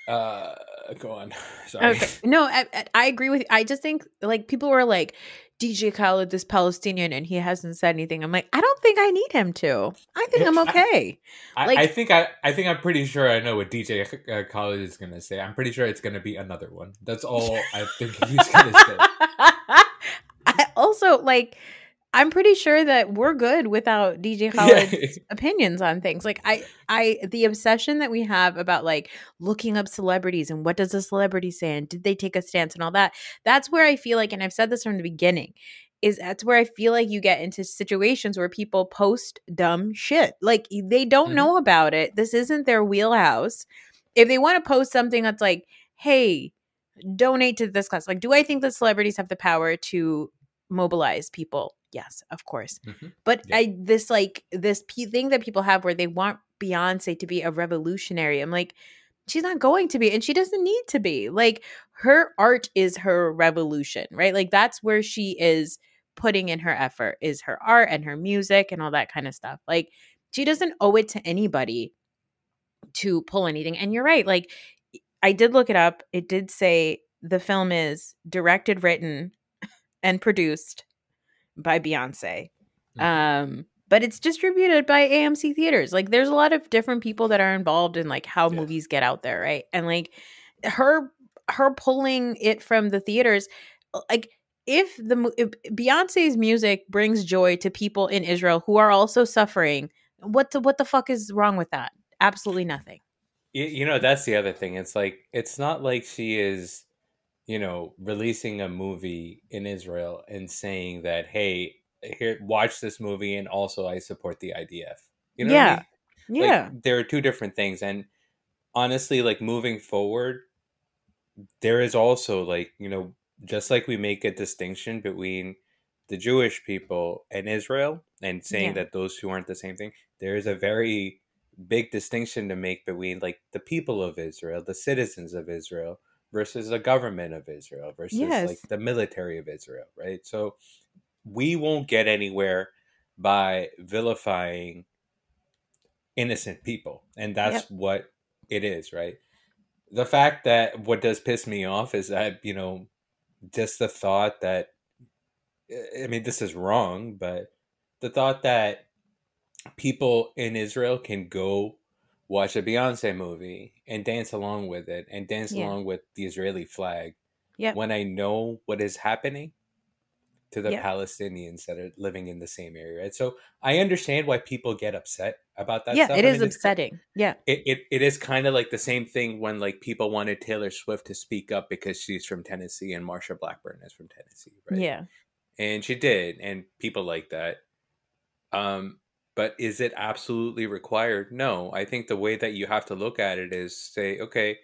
Uh, go on. Sorry. Okay. No, I, I agree with you. I just think like people were like, D J Khaled is Palestinian and he hasn't said anything. I'm like, I don't think I need him to. I think I'm okay. I, like, I think I, I think I'm pretty sure I know what D J Khaled is going to say. I'm pretty sure it's going to be another one. That's all I think he's going to say. I also like, I'm pretty sure that we're good without D J Khaled's yeah. opinions on things. Like I, I, the obsession that we have about like looking up celebrities and what does a celebrity say and did they take a stance and all that. That's where I feel like, and I've said this from the beginning, is that's where I feel like you get into situations where people post dumb shit. Like they don't mm-hmm. know about it. This isn't their wheelhouse. If they want to post something that's like, hey, donate to this class. Like, do I think that celebrities have the power to mobilize people? Yes, of course. Mm-hmm. But yeah. I this like this p- thing that people have where they want Beyonce to be a revolutionary. I'm like, she's not going to be, and she doesn't need to be. Like her art is her revolution, right? Like that's where she is putting in her effort, is her art and her music and all that kind of stuff. Like she doesn't owe it to anybody to pull anything. And you're right. Like I did look it up. It did say the film is directed, written, and produced by Beyonce, um but it's distributed by A M C Theaters. Like there's a lot of different people that are involved in like how yeah. movies get out there, right? And like her her pulling it from the theaters, like if the if Beyonce's music brings joy to people in Israel who are also suffering, what the what the fuck is wrong with that? Absolutely nothing. You, you know, that's the other thing. It's like it's not like she is, you know, releasing a movie in Israel and saying that, hey, here, watch this movie, and also I support the I D F. You know, yeah, what I mean? Yeah. Like, there are two different things, and honestly, like moving forward, there is also like, you know, just like we make a distinction between the Jewish people and Israel, and saying yeah. that those two aren't the same thing. There is a very big distinction to make between like the people of Israel, the citizens of Israel, versus the government of Israel, versus yes. like the military of Israel, right? So we won't get anywhere by vilifying innocent people. And that's yep. what it is, right? The fact that what does piss me off is that, you know, just the thought that, I mean, this is wrong, but the thought that people in Israel can go watch a Beyonce movie and dance along with it and dance yeah. along with the Israeli flag yep. when I know what is happening to the yep. Palestinians that are living in the same area. Right? So I understand why people get upset about that. Yeah, stuff. it I is mean, upsetting. Yeah. It, it, it is kind of like the same thing when like people wanted Taylor Swift to speak up because she's from Tennessee and Marsha Blackburn is from Tennessee. Right? Yeah. And she did. And people like that. Um, But is it absolutely required? No. I think the way that you have to look at it is say, okay,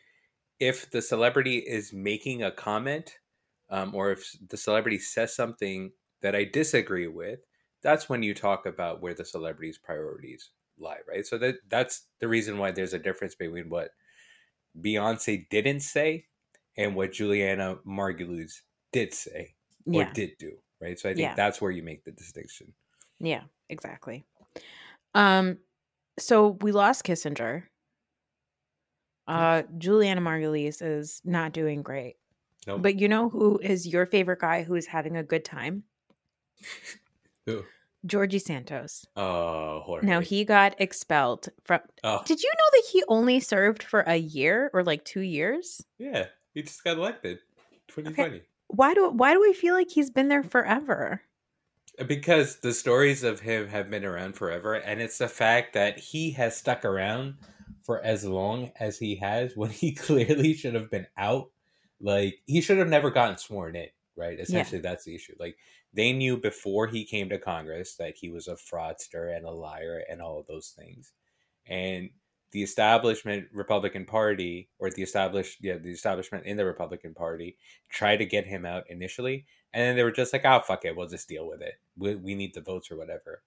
if the celebrity is making a comment um, or if the celebrity says something that I disagree with, that's when you talk about where the celebrity's priorities lie, right? So that that's the reason why there's a difference between what Beyonce didn't say and what Julianna Margulies did say or yeah. did do, right? So I think yeah. that's where you make the distinction. Yeah, exactly. Um, so we lost Kissinger. Uh, Julianna Margulies is not doing great. Nope. But you know who is your favorite guy who is having a good time? Who? George Santos. Oh, horrible. Now he got expelled from. Oh. Did you know that he only served for a year or like two years? Yeah, he just got elected, twenty twenty. Okay. Why do Why do I feel like he's been there forever? Because the stories of him have been around forever, and it's the fact that he has stuck around for as long as he has when he clearly should have been out. Like, he should have never gotten sworn in, right? Essentially, yeah. that's the issue. Like, they knew before he came to Congress that he was a fraudster and a liar and all of those things. And the establishment Republican Party, or the established, yeah, the establishment in the Republican Party, tried to get him out initially, and then they were just like, "Oh, fuck it, we'll just deal with it. We, we need the votes or whatever."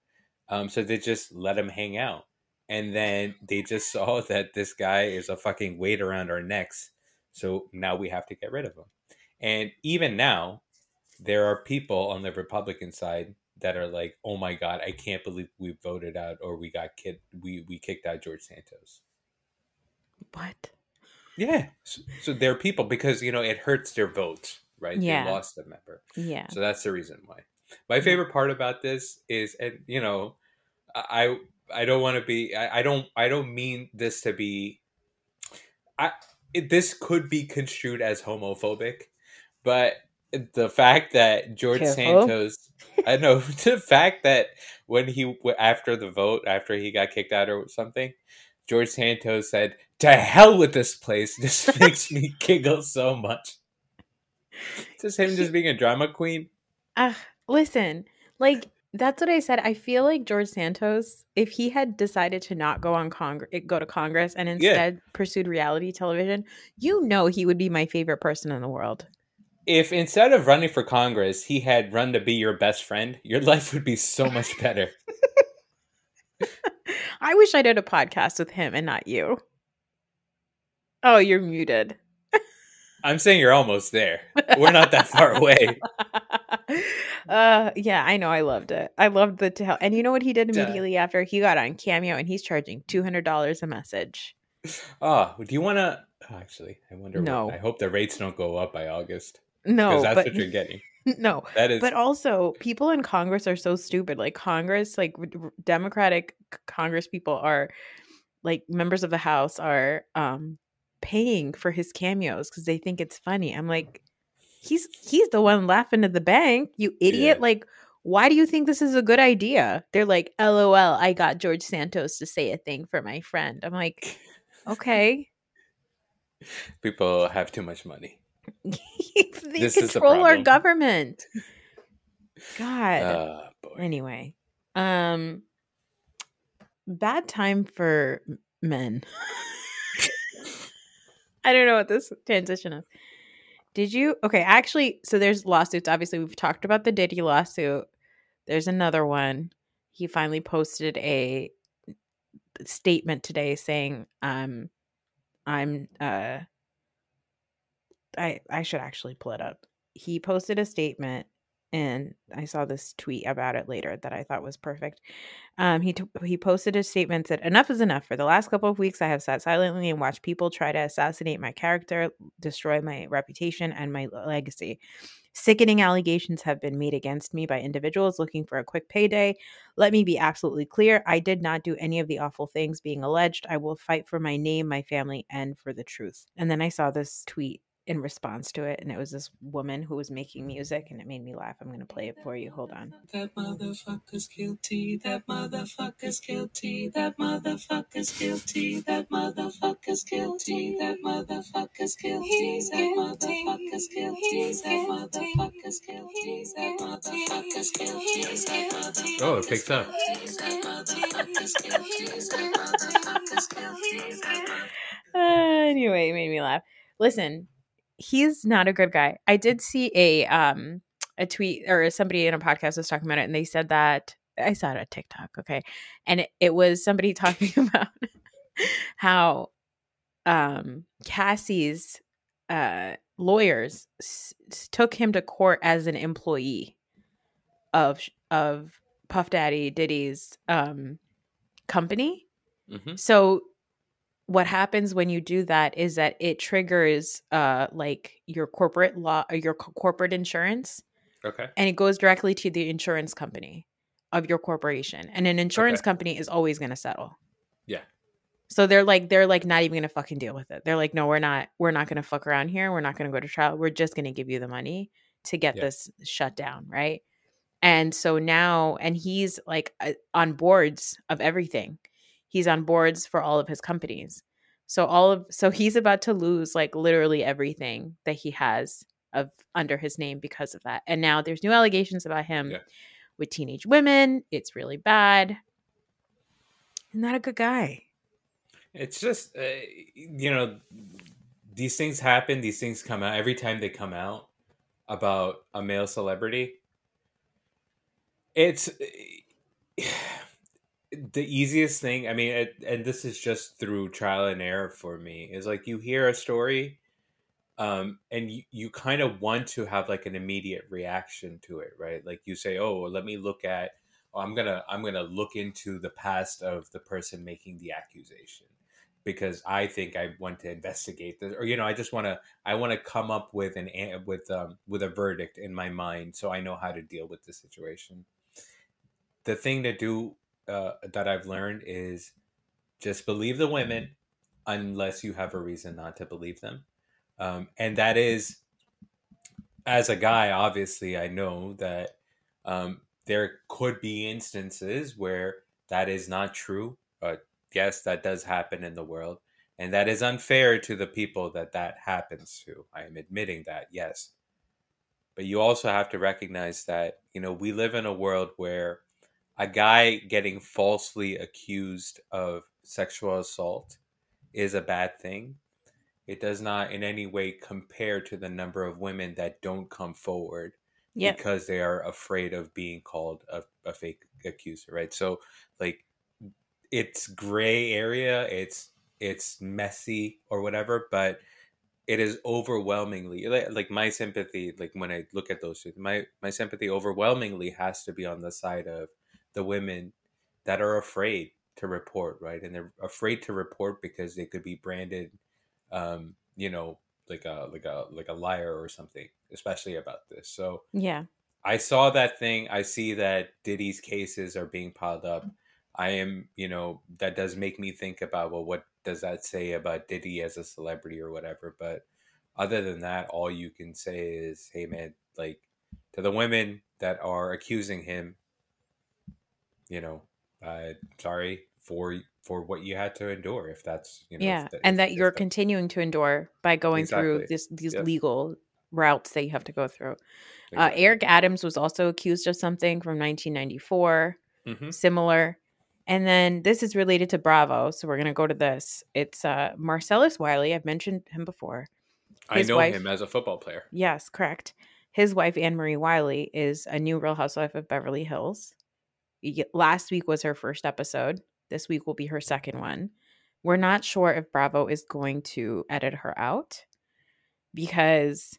Um, so they just let him hang out, and then they just saw that this guy is a fucking weight around our necks. So now we have to get rid of him. And even now, there are people on the Republican side that are like, "Oh my God, I can't believe we voted out, or we got kid, we we kicked out George Santos." What? Yeah. So, so there are people, because, you know, it hurts their votes, right? Yeah. They lost a member. Yeah. So that's the reason why. My favorite part about this is, and you know, I I don't want to be, I, I don't I don't mean this to be, I it, this could be construed as homophobic, but the fact that George Careful. Santos, I know, the fact that when he, after the vote, after he got kicked out or something, George Santos said, "To hell with this place," just makes me giggle so much. Just him just being a drama queen. Uh, listen, like, that's what I said. I feel like George Santos, if he had decided to not go on Cong- go to Congress and instead yeah. pursued reality television, you know he would be my favorite person in the world. If instead of running for Congress, he had run to be your best friend, your life would be so much better. I wish I did a podcast with him and not you. Oh, you're muted. I'm saying you're almost there. We're not that far away. Uh, yeah, I know. I loved it. I loved the to hell. And you know what he did immediately uh, after? He got on Cameo, and he's charging two hundred dollars a message. Oh, do you want to? Oh, actually, I wonder. No. What, I hope the rates don't go up by August. No, because that's but, what you're getting. No, that is. But also, people in Congress are so stupid. Like Congress, like Democratic Congress people are, like members of the House are um, paying for his cameos because they think it's funny. I'm like, he's he's the one laughing at the bank, you idiot! Yeah. Like, why do you think this is a good idea? They're like, "L O L, I got George Santos to say a thing for my friend." I'm like, okay. People have too much money. They this control our government. God. Uh, boy. Anyway, um, bad time for men. I don't know what this transition is. Did you? Okay, actually, so there's lawsuits. Obviously, we've talked about the Diddy lawsuit. There's another one. He finally posted a statement today saying, um, I'm uh I I should actually pull it up. He posted a statement, and I saw this tweet about it later that I thought was perfect. Um he t- he posted a statement that said, "Enough is enough. For the last couple of weeks I have sat silently and watched people try to assassinate my character, destroy my reputation and my legacy. Sickening allegations have been made against me by individuals looking for a quick payday. Let me be absolutely clear. I did not do any of the awful things being alleged. I will fight for my name, my family, and for the truth." And then I saw this tweet in response to it, and it was this woman who was making music, and it made me laugh. I'm going to play it for you. Hold on. "That motherfucker's guilty. That motherfucker's guilty. That motherfucker's guilty. That motherfucker's guilty. That motherfucker's guilty. That motherfucker's guilty. That motherfucker's guilty. That motherfucker's guilty." Oh, it picks up. uh, anyway, it made me laugh. Listen, he's not a good guy. I did see a um a tweet, or somebody in a podcast was talking about it, and they said that I saw it on TikTok, okay, and it, it was somebody talking about how um Cassie's uh lawyers s- took him to court as an employee of of Puff Daddy Diddy's um company. Mm-hmm. So what happens when you do that is that it triggers uh like your corporate law or your co- corporate insurance. Okay. And it goes directly to the insurance company of your corporation. And an insurance okay. company is always going to settle. Yeah. So they're like they're like not even going to fucking deal with it. They're like, "No, we're not we're not going to fuck around here. We're not going to go to trial. We're just going to give you the money to get yeah. this shut down, right?" And so now and he's like uh, on boards of everything. He's on boards for all of his companies. So all of so he's about to lose like literally everything that he has of under his name because of that. And now there's new allegations about him yeah. with teenage women. It's really bad. He's not a good guy. It's just, uh, you know, these things happen. These things come out every time they come out about a male celebrity. It's the easiest thing. I mean, it, and this is just through trial and error for me, is like you hear a story um, and you, you kind of want to have like an immediate reaction to it, right? Like you say, oh, well, let me look at, oh, I'm going to, I'm going to look into the past of the person making the accusation, because I think I want to investigate this, or, you know, I just want to, I want to come up with an, with, um, with a verdict in my mind, so I know how to deal with the situation. The thing to do uh, that I've learned is just believe the women unless you have a reason not to believe them. Um, and that is, as a guy, obviously I know that um, there could be instances where that is not true. Uh, yes, that does happen in the world. And that is unfair to the people that that happens to. I am admitting that, yes. But you also have to recognize that, you know, we live in a world where a guy getting falsely accused of sexual assault is a bad thing. It does not in any way compare to the number of women that don't come forward yep. because they are afraid of being called a, a fake accuser, right? So, like, it's gray area, it's it's messy or whatever, but it is overwhelmingly, like, my sympathy, like, when I look at those two, my, my sympathy overwhelmingly has to be on the side of the women that are afraid to report, right? And they're afraid to report because they could be branded, um, you know, like a like a like a liar or something, especially about this. So yeah, I saw that thing. I see that Diddy's cases are being piled up. I am, you know, that does make me think about, well, what does that say about Diddy as a celebrity or whatever? But other than that, all you can say is, hey, man, like, to the women that are accusing him, you know, uh, sorry for for what you had to endure, if that's, you know. Yeah, the, and if, that you're the, continuing to endure by going exactly. through this, these yes. legal routes that you have to go through. Exactly. Uh, Eric Adams was also accused of something from nineteen ninety-four, mm-hmm. similar. And then this is related to Bravo, so we're going to go to this. It's uh, Marcellus Wiley. I've mentioned him before. His I know wife, him as a football player. Yes, correct. His wife, Anne Marie Wiley, is a new Real Housewife of Beverly Hills. Last week was her first episode. This week will be her second one. We're not sure if Bravo is going to edit her out because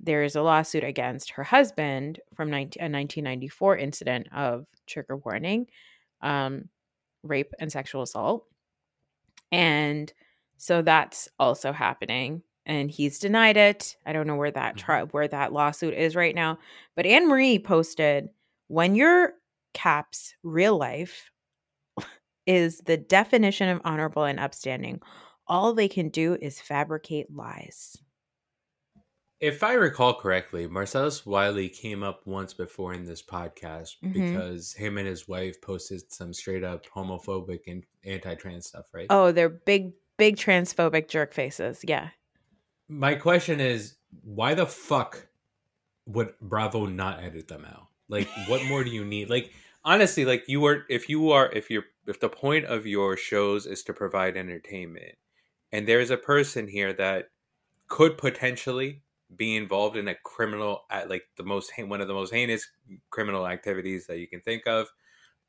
there is a lawsuit against her husband from nineteen, a nineteen ninety-four incident of, trigger warning, um, rape and sexual assault. And so that's also happening, and he's denied it. I don't know where that tri- where that lawsuit is right now, but Anne Marie posted, when your cap's real life is the definition of honorable and upstanding, all they can do is fabricate lies. If I recall correctly, Marcellus Wiley came up once before in this podcast mm-hmm. because him and his wife posted some straight up homophobic and anti-trans stuff, right? Oh, they're big, big transphobic jerk faces. Yeah. My question is, why the fuck would Bravo not edit them out? Like, what more do you need? Like, honestly, like, you are, if you are, if you're, if the point of your shows is to provide entertainment, and there is a person here that could potentially be involved in a criminal, at like the most, one of the most heinous criminal activities that you can think of.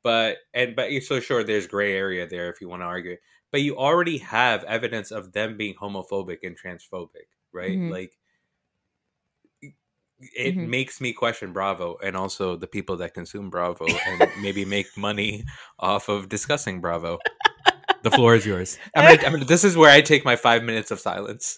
But, and, but you're so sure there's gray area there if you want to argue it. But you already have evidence of them being homophobic and transphobic, right? Mm-hmm. Like, it mm-hmm. makes me question Bravo, and also the people that consume Bravo and maybe make money off of discussing Bravo. The floor is yours. I'm gonna, I'm gonna, this is where I take my five minutes of silence.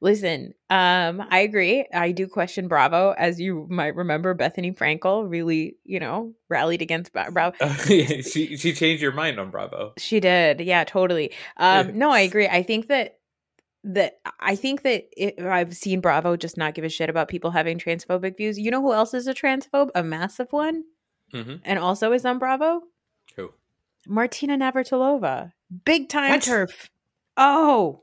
Listen, um, I agree. I do question Bravo. As you might remember, Bethany Frankel really, you know, rallied against Bravo. Uh, yeah, she she changed your mind on Bravo. She did. Yeah, totally. Um, no, I agree. I think that that I think that it, I've seen Bravo just not give a shit about people having transphobic views. You know who else is a transphobe, a massive one, mm-hmm. and also is on Bravo? Who? Martina Navratilova, big time what? Turf. Oh.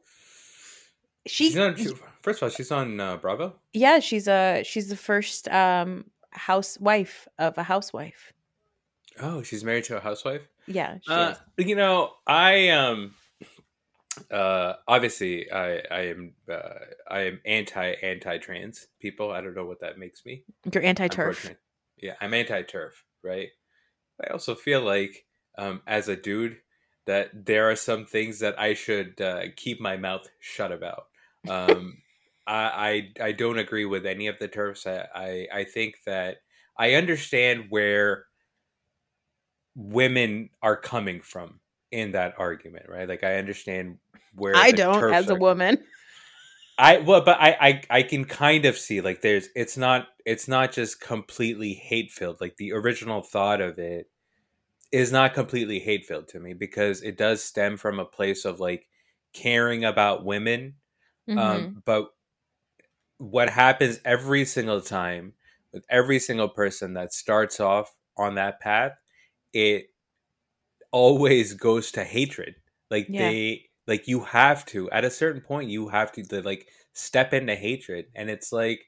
She, she's on, she, first of all, she's on uh, Bravo. Yeah, she's a she's the first um, housewife of a housewife. Oh, she's married to a housewife? Yeah. She uh, is. You know, I um, uh, obviously I I am uh, I am anti anti trans people. I don't know what that makes me. You're anti turf. Yeah, I'm anti turf, right? But I also feel like um, as a dude, that there are some things that I should uh, keep my mouth shut about. Um, I, I I don't agree with any of the turfs. I, I I think that I understand where women are coming from in that argument, right? Like I understand where I don't as a woman. Coming. I well, but I, I I can kind of see like there's it's not it's not just completely hate filled. Like the original thought of it is not completely hate filled to me because it does stem from a place of like caring about women. Mm-hmm. Um, but what happens every single time with every single person that starts off on that path, it always goes to hatred. Like yeah. they, like you have to, at a certain point, you have to, to like step into hatred. And it's like,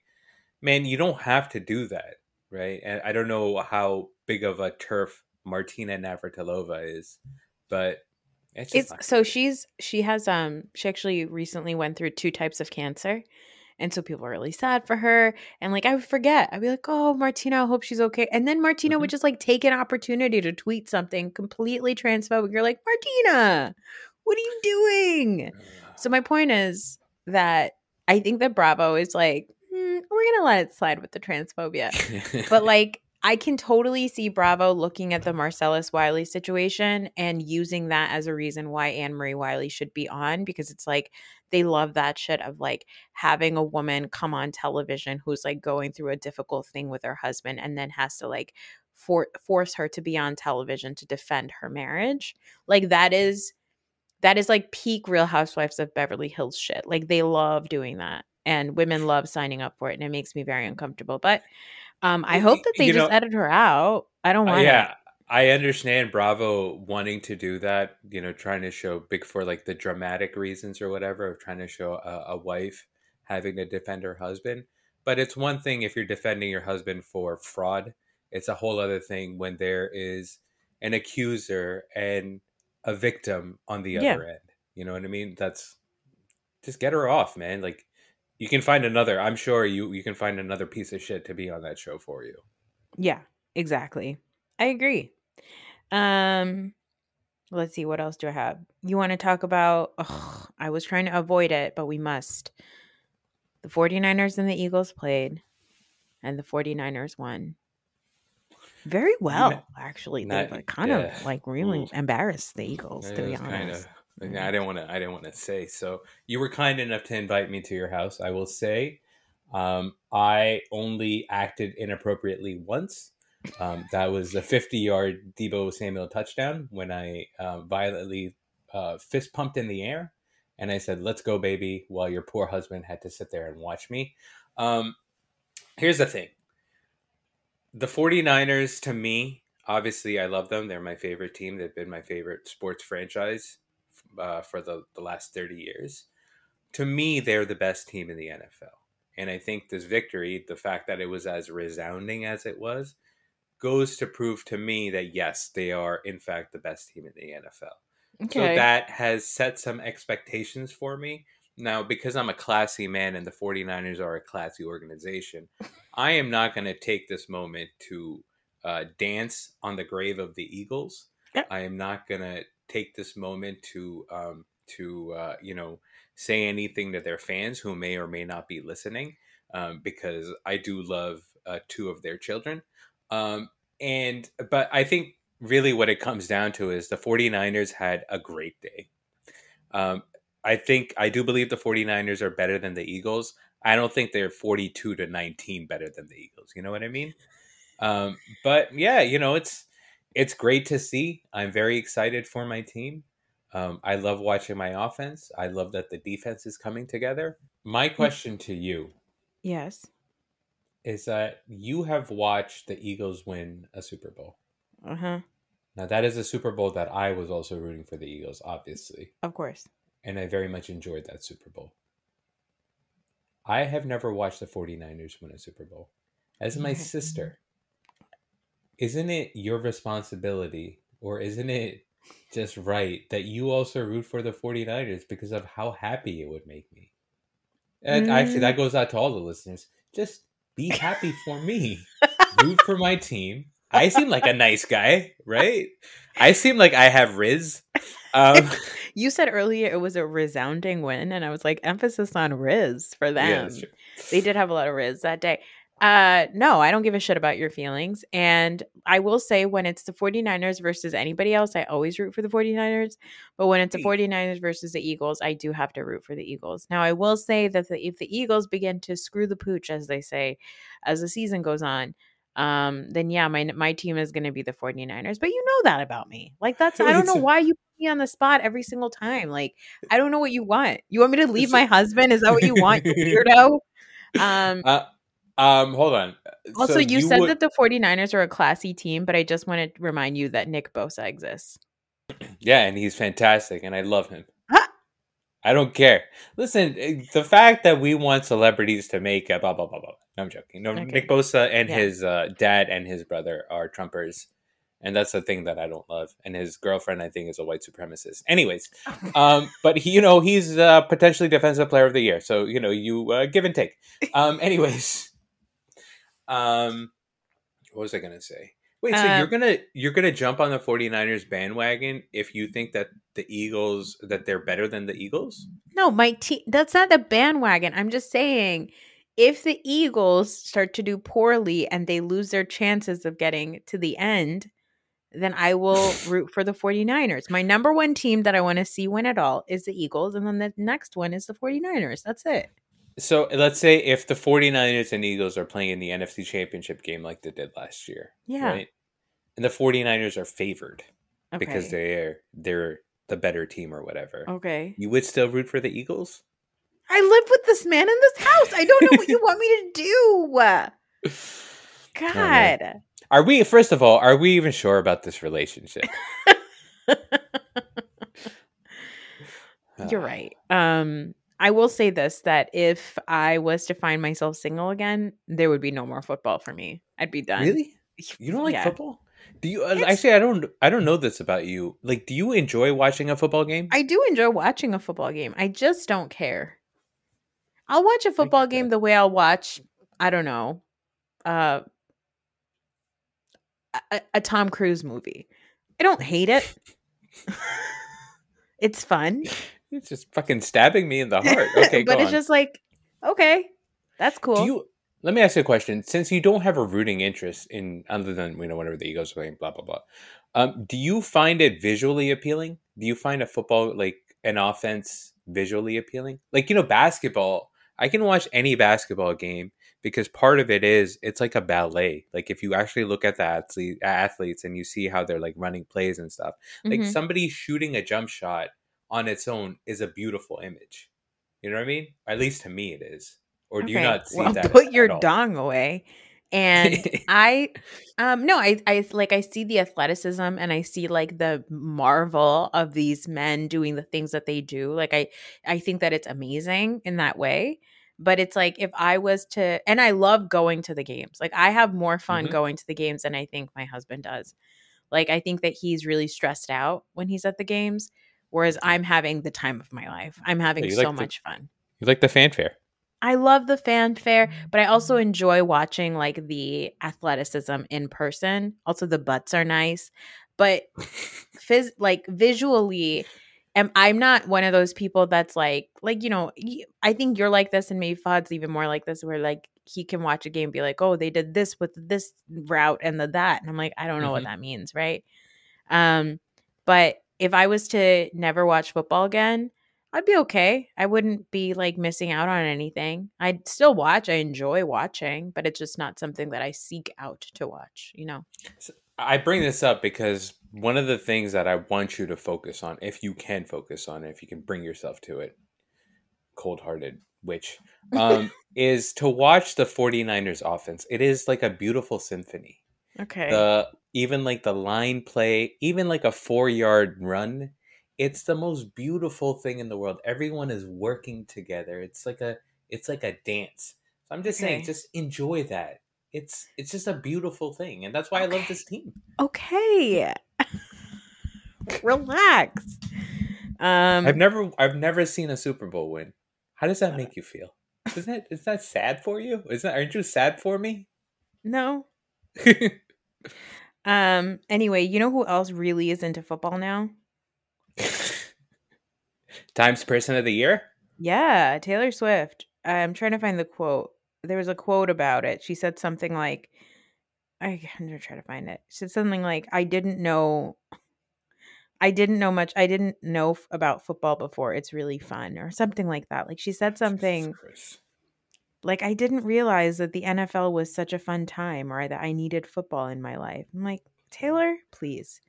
man, you don't have to do that. Right. And I don't know how big of a turf Martina Navratilova is, but It's it's, so she's she has um she actually recently went through two types of cancer, and so people are really sad for her. And like I would forget, I'd be like, "Oh, Martina, I hope she's okay." And then Martina mm-hmm. would just like take an opportunity to tweet something completely transphobic. You're like, Martina, what are you doing? So my point is that I think that Bravo is like, mm, we're gonna let it slide with the transphobia, but like. I can totally see Bravo looking at the Marcellus Wiley situation and using that as a reason why Anne Marie Wiley should be on, because it's like they love that shit of like having a woman come on television who's like going through a difficult thing with her husband and then has to like for- force her to be on television to defend her marriage. Like that is that is like peak Real Housewives of Beverly Hills shit. Like they love doing that and women love signing up for it, and it makes me very uncomfortable. But Um, I hope that they you just know, edit her out. I don't want uh, yeah, it. I understand Bravo wanting to do that, you know, trying to show big for like the dramatic reasons or whatever of trying to show a, a wife having to defend her husband. But it's one thing if you're defending your husband for fraud. It's a whole other thing when there is an accuser and a victim on the yeah. other end. You know what I mean? That's just get her off, man. Like, You can find another. I'm sure you, you can find another piece of shit to be on that show for you. Yeah, exactly. I agree. Um, let's see. What else do I have? You want to talk about ugh, I was trying to avoid it, but we must. The forty-niners and the Eagles played, and the forty-niners won. Very well, not, actually. They were kind yeah. of like really mm. embarrassed the Eagles, yeah, to be honest. Kind of. I didn't want to. I didn't want to say. So you were kind enough to invite me to your house. I will say, um, I only acted inappropriately once. Um, that was the fifty-yard Debo Samuel touchdown when I uh, violently uh, fist pumped in the air, and I said, "Let's go, baby!" While your poor husband had to sit there and watch me. Um, here's the thing: the forty-niners, to me, obviously, I love them. They're my favorite team. They've been my favorite sports franchise. Uh, for the, the last thirty years. To me, they're the best team in the N F L. And I think this victory, the fact that it was as resounding as it was, goes to prove to me that, yes, they are, in fact, the best team in the N F L. Okay. So that has set some expectations for me. Now, because I'm a classy man and the forty-niners are a classy organization, I am not going to take this moment to uh, dance on the grave of the Eagles. Yep. I am not going to take this moment to, um, to uh, you know, say anything to their fans who may or may not be listening, um, because I do love uh, two of their children. Um, and but I think really what it comes down to is the forty-niners had a great day. Um, I think I do believe the forty-niners are better than the Eagles. I don't think they're forty-two to nineteen better than the Eagles. You know what I mean? Um, but yeah, you know, it's. It's great to see. I'm very excited for my team. Um, I love watching my offense. I love that the defense is coming together. My question to you, yes, is that you have watched the Eagles win a Super Bowl. Uh huh. Now that is a Super Bowl that I was also rooting for the Eagles, obviously. Of course. And I very much enjoyed that Super Bowl. I have never watched the forty-niners win a Super Bowl. As my sister. isn't it your responsibility, or isn't it just right that you also root for the 49ers because of how happy it would make me? And mm. actually, that goes out to all the listeners. Just be happy for me. Root for my team. I seem like a nice guy, right? I seem like I have Riz. Um, you said earlier it was a resounding win, and I was like, emphasis on Riz for them. Yeah, that's true. They did have a lot of Riz that day. Uh, no, I don't give a shit about your feelings. And I will say, when it's the 49ers versus anybody else, I always root for the 49ers. But when it's the 49ers versus the Eagles, I do have to root for the Eagles. Now, I will say that the, if the Eagles begin to screw the pooch, as they say, as the season goes on, um, then yeah, my my team is going to be the 49ers. But you know that about me. Like, that's, I don't know why you put me on the spot every single time. Like, I don't know what you want. You want me to leave my husband? Is that what you want, you weirdo? Um, uh- Um, hold on. Also, so you, you said would... that the 49ers are a classy team, but I just want to remind you that Nick Bosa exists. Yeah, and he's fantastic, and I love him. Huh? I don't care. Listen, the fact that we want celebrities to make a blah, blah, blah, blah. No, I'm joking. No, okay. Nick Bosa and yeah. his uh, dad and his brother are Trumpers, and that's the thing that I don't love. And his girlfriend, I think, is a white supremacist. Anyways, um, but, he, you know, he's uh, potentially Defensive Player of the Year, so, you know, you uh, give and take. Um, anyways... Um, what was I going to say? Wait, so um, you're going to, you're going to jump on the 49ers bandwagon if you think that the Eagles, that they're better than the Eagles? No, my team, that's not the bandwagon. I'm just saying, if the Eagles start to do poorly and they lose their chances of getting to the end, then I will root for the 49ers. My number one team that I want to see win at all is the Eagles. And then the next one is the 49ers. That's it. So let's say if the 49ers and Eagles are playing in the N F C Championship game like they did last year. Yeah. Right? And the 49ers are favored okay. because they're they're the better team or whatever. Okay. You would still root for the Eagles? I live with this man in this house. I don't know what you want me to do. God. Oh, are we, first of all, are we even sure about this relationship? You're right. Um I will say this, that if I was to find myself single again, there would be no more football for me. I'd be done. Really? You don't like yeah. football? Do you? It's... Actually, I don't I don't know this about you. Like, do you enjoy watching a football game? I do enjoy watching a football game. I just don't care. I'll watch a football game the way I'll watch, I don't know, uh, a, a Tom Cruise movie. I don't hate it. It's fun. It's just fucking stabbing me in the heart. Okay, but go it's on. Just like, okay, that's cool. Do you, let me ask you a question. Since you don't have a rooting interest in, other than, you know, whatever the Eagles are playing, blah, blah, blah. Um, do you find it visually appealing? Do you find a football, like an offense, visually appealing? Like, you know, basketball, I can watch any basketball game because part of it is, it's like a ballet. Like, if you actually look at the athlete, athletes and you see how they're like running plays and stuff, like mm-hmm. somebody shooting a jump shot on its own is a beautiful image. You know what I mean? At least to me it is. Or do okay. you not see well, that? Put as, your dong away. And I um no, I I like I see the athleticism and I see like the marvel of these men doing the things that they do. Like I I think that it's amazing in that way. But it's like if I was to, and I love going to the games. Like I have more fun mm-hmm. going to the games than I think my husband does. Like I think that he's really stressed out when he's at the games. Whereas I'm having the time of my life. I'm having so, so like much the, fun. You like the fanfare. I love the fanfare, but I also enjoy watching like the athleticism in person. Also, the butts are nice. But phys- like visually, am, I'm not one of those people that's like, like, you know, I think you're like this and maybe Fod's even more like this where like he can watch a game and be like, oh, they did this with this route and the that. And I'm like, I don't know mm-hmm. what that means, right? Um, but if I was to never watch football again, I'd be okay. I wouldn't be like missing out on anything. I'd still watch. I enjoy watching, but it's just not something that I seek out to watch, you know? So I bring this up because one of the things that I want you to focus on, if you can focus on it, if you can bring yourself to it, cold-hearted witch, um, is to watch the 49ers offense. It is like a beautiful symphony. Okay. The even like the line play, even like a four-yard run, it's the most beautiful thing in the world. Everyone is working together. It's like a it's like a dance. So I'm just okay. saying, just enjoy that. It's it's just a beautiful thing, and that's why okay. I love this team. Okay, relax. Um, I've never I've never seen a Super Bowl win. How does that make you feel? Isn't that is that sad for you? Is that aren't you sad for me? No. um. Anyway, you know who else really is into football now? Times Person of the Year? Yeah, Taylor Swift. I'm trying to find the quote. There was a quote about it. She said something like, I'm going to try to find it. She said something like, I didn't know, I didn't know much. I didn't know f- about football before. It's really fun, or something like that. Like she said something like, I didn't realize that the N F L was such a fun time, or that I needed football in my life. I'm like, Taylor, please.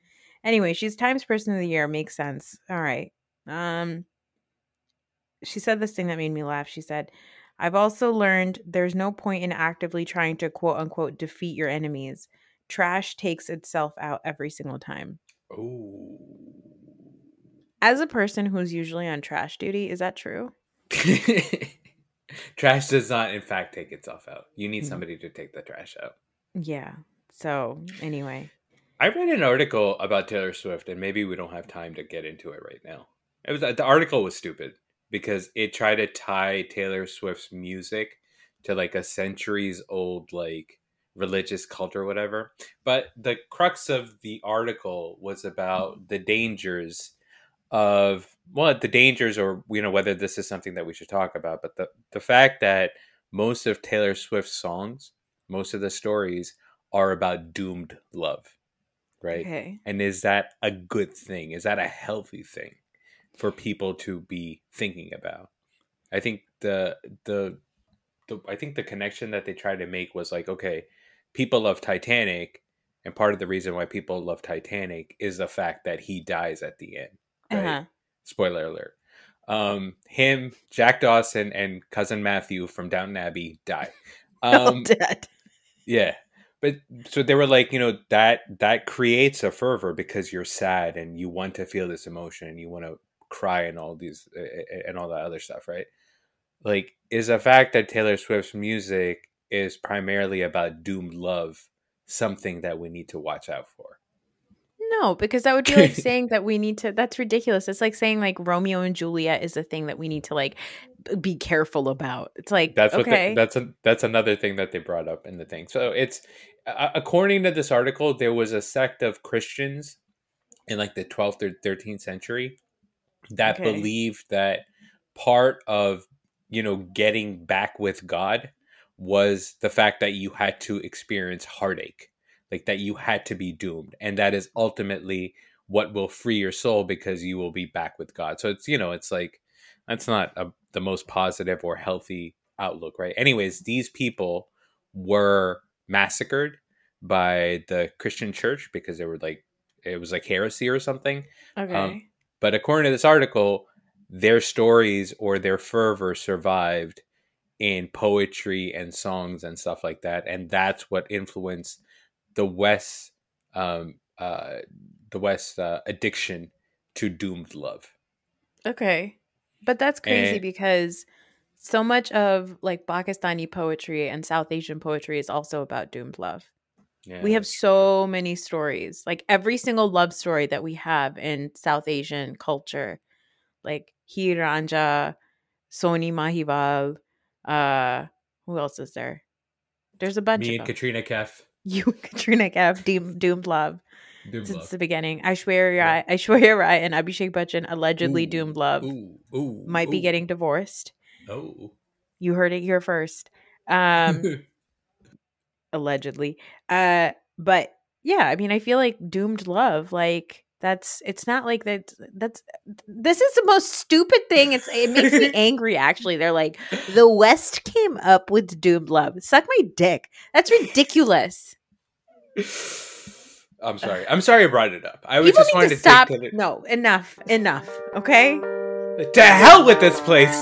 Anyway, she's Times Person of the Year. Makes sense. All right. Um, she said this thing that made me laugh. She said, I've also learned there's no point in actively trying to quote unquote defeat your enemies. Trash takes itself out every single time. Oh. As a person who's usually on trash duty, is that true? Trash does not, in fact, take itself out. You need somebody to take the trash out. Yeah. So anyway. I read an article about Taylor Swift, and maybe we don't have time to get into it right now. It was the article was stupid. Because it tried to tie Taylor Swift's music to like a centuries old like religious cult or whatever. But the crux of the article was about the dangers of, well, the dangers or, you know, whether this is something that we should talk about. But the, the fact that most of Taylor Swift's songs, most of the stories are about doomed love, right? Okay. And is that a good thing? Is that a healthy thing for people to be thinking about? I think the, the the I think the connection that they tried to make was like, okay, people love Titanic, and part of the reason why people love Titanic is the fact that he dies at the end. Right? Uh-huh. Spoiler alert. Um, him, Jack Dawson, and Cousin Matthew from Downton Abbey die. Um, all dead. Yeah. But so they were like, you know, that that creates a fervor because you're sad and you want to feel this emotion and you want to cry and all these and all that other stuff, right? Like, is the fact that Taylor Swift's music is primarily about doomed love something that we need to watch out for? No, because that would be like saying that we need to, that's ridiculous. It's like saying like Romeo and Juliet is a thing that we need to like be careful about. It's like, that's what okay. they, that's a, that's another thing that they brought up in the thing. So it's, uh, according to this article, there was a sect of Christians in like the twelfth or thirteenth century that okay. believed that part of, you know, getting back with God was the fact that you had to experience heartache, like that you had to be doomed. And that is ultimately what will free your soul because you will be back with God. So it's, you know, it's like, that's not a, the most positive or healthy outlook, right? Anyways, these people were massacred by the Christian church because they were like, it was like heresy or something. Okay. Um, But according to this article, their stories or their fervor survived in poetry and songs and stuff like that. And that's what influenced the West's um, uh, the West's uh, addiction to doomed love. Okay. But that's crazy and, because so much of like Pakistani poetry and South Asian poetry is also about doomed love. Yeah, we have so many stories, like every single love story that we have in South Asian culture, like Heer Ranja, Soni Mahiwal. Uh, who else is there? There's a bunch. Me of and them. Katrina Kaif. You and Katrina Kaif, doomed, doomed love. Doomed Since love. the beginning, Aishwarya Rai, yeah. Aishwarya Rai and Abhishek Bachchan allegedly ooh, doomed love ooh, ooh, might ooh. be getting divorced. Oh, you heard it here first. Um. Allegedly. Uh, but yeah, I mean, I feel like doomed love, like that's, it's not like that. That's, this is the most stupid thing. It's, it makes me angry. Actually, they're like, the West came up with doomed love. Suck my dick. That's ridiculous. I'm sorry. I'm sorry I brought it up. I was People just wanting to, to stop. Take to no, enough, enough. Okay. To hell with this place.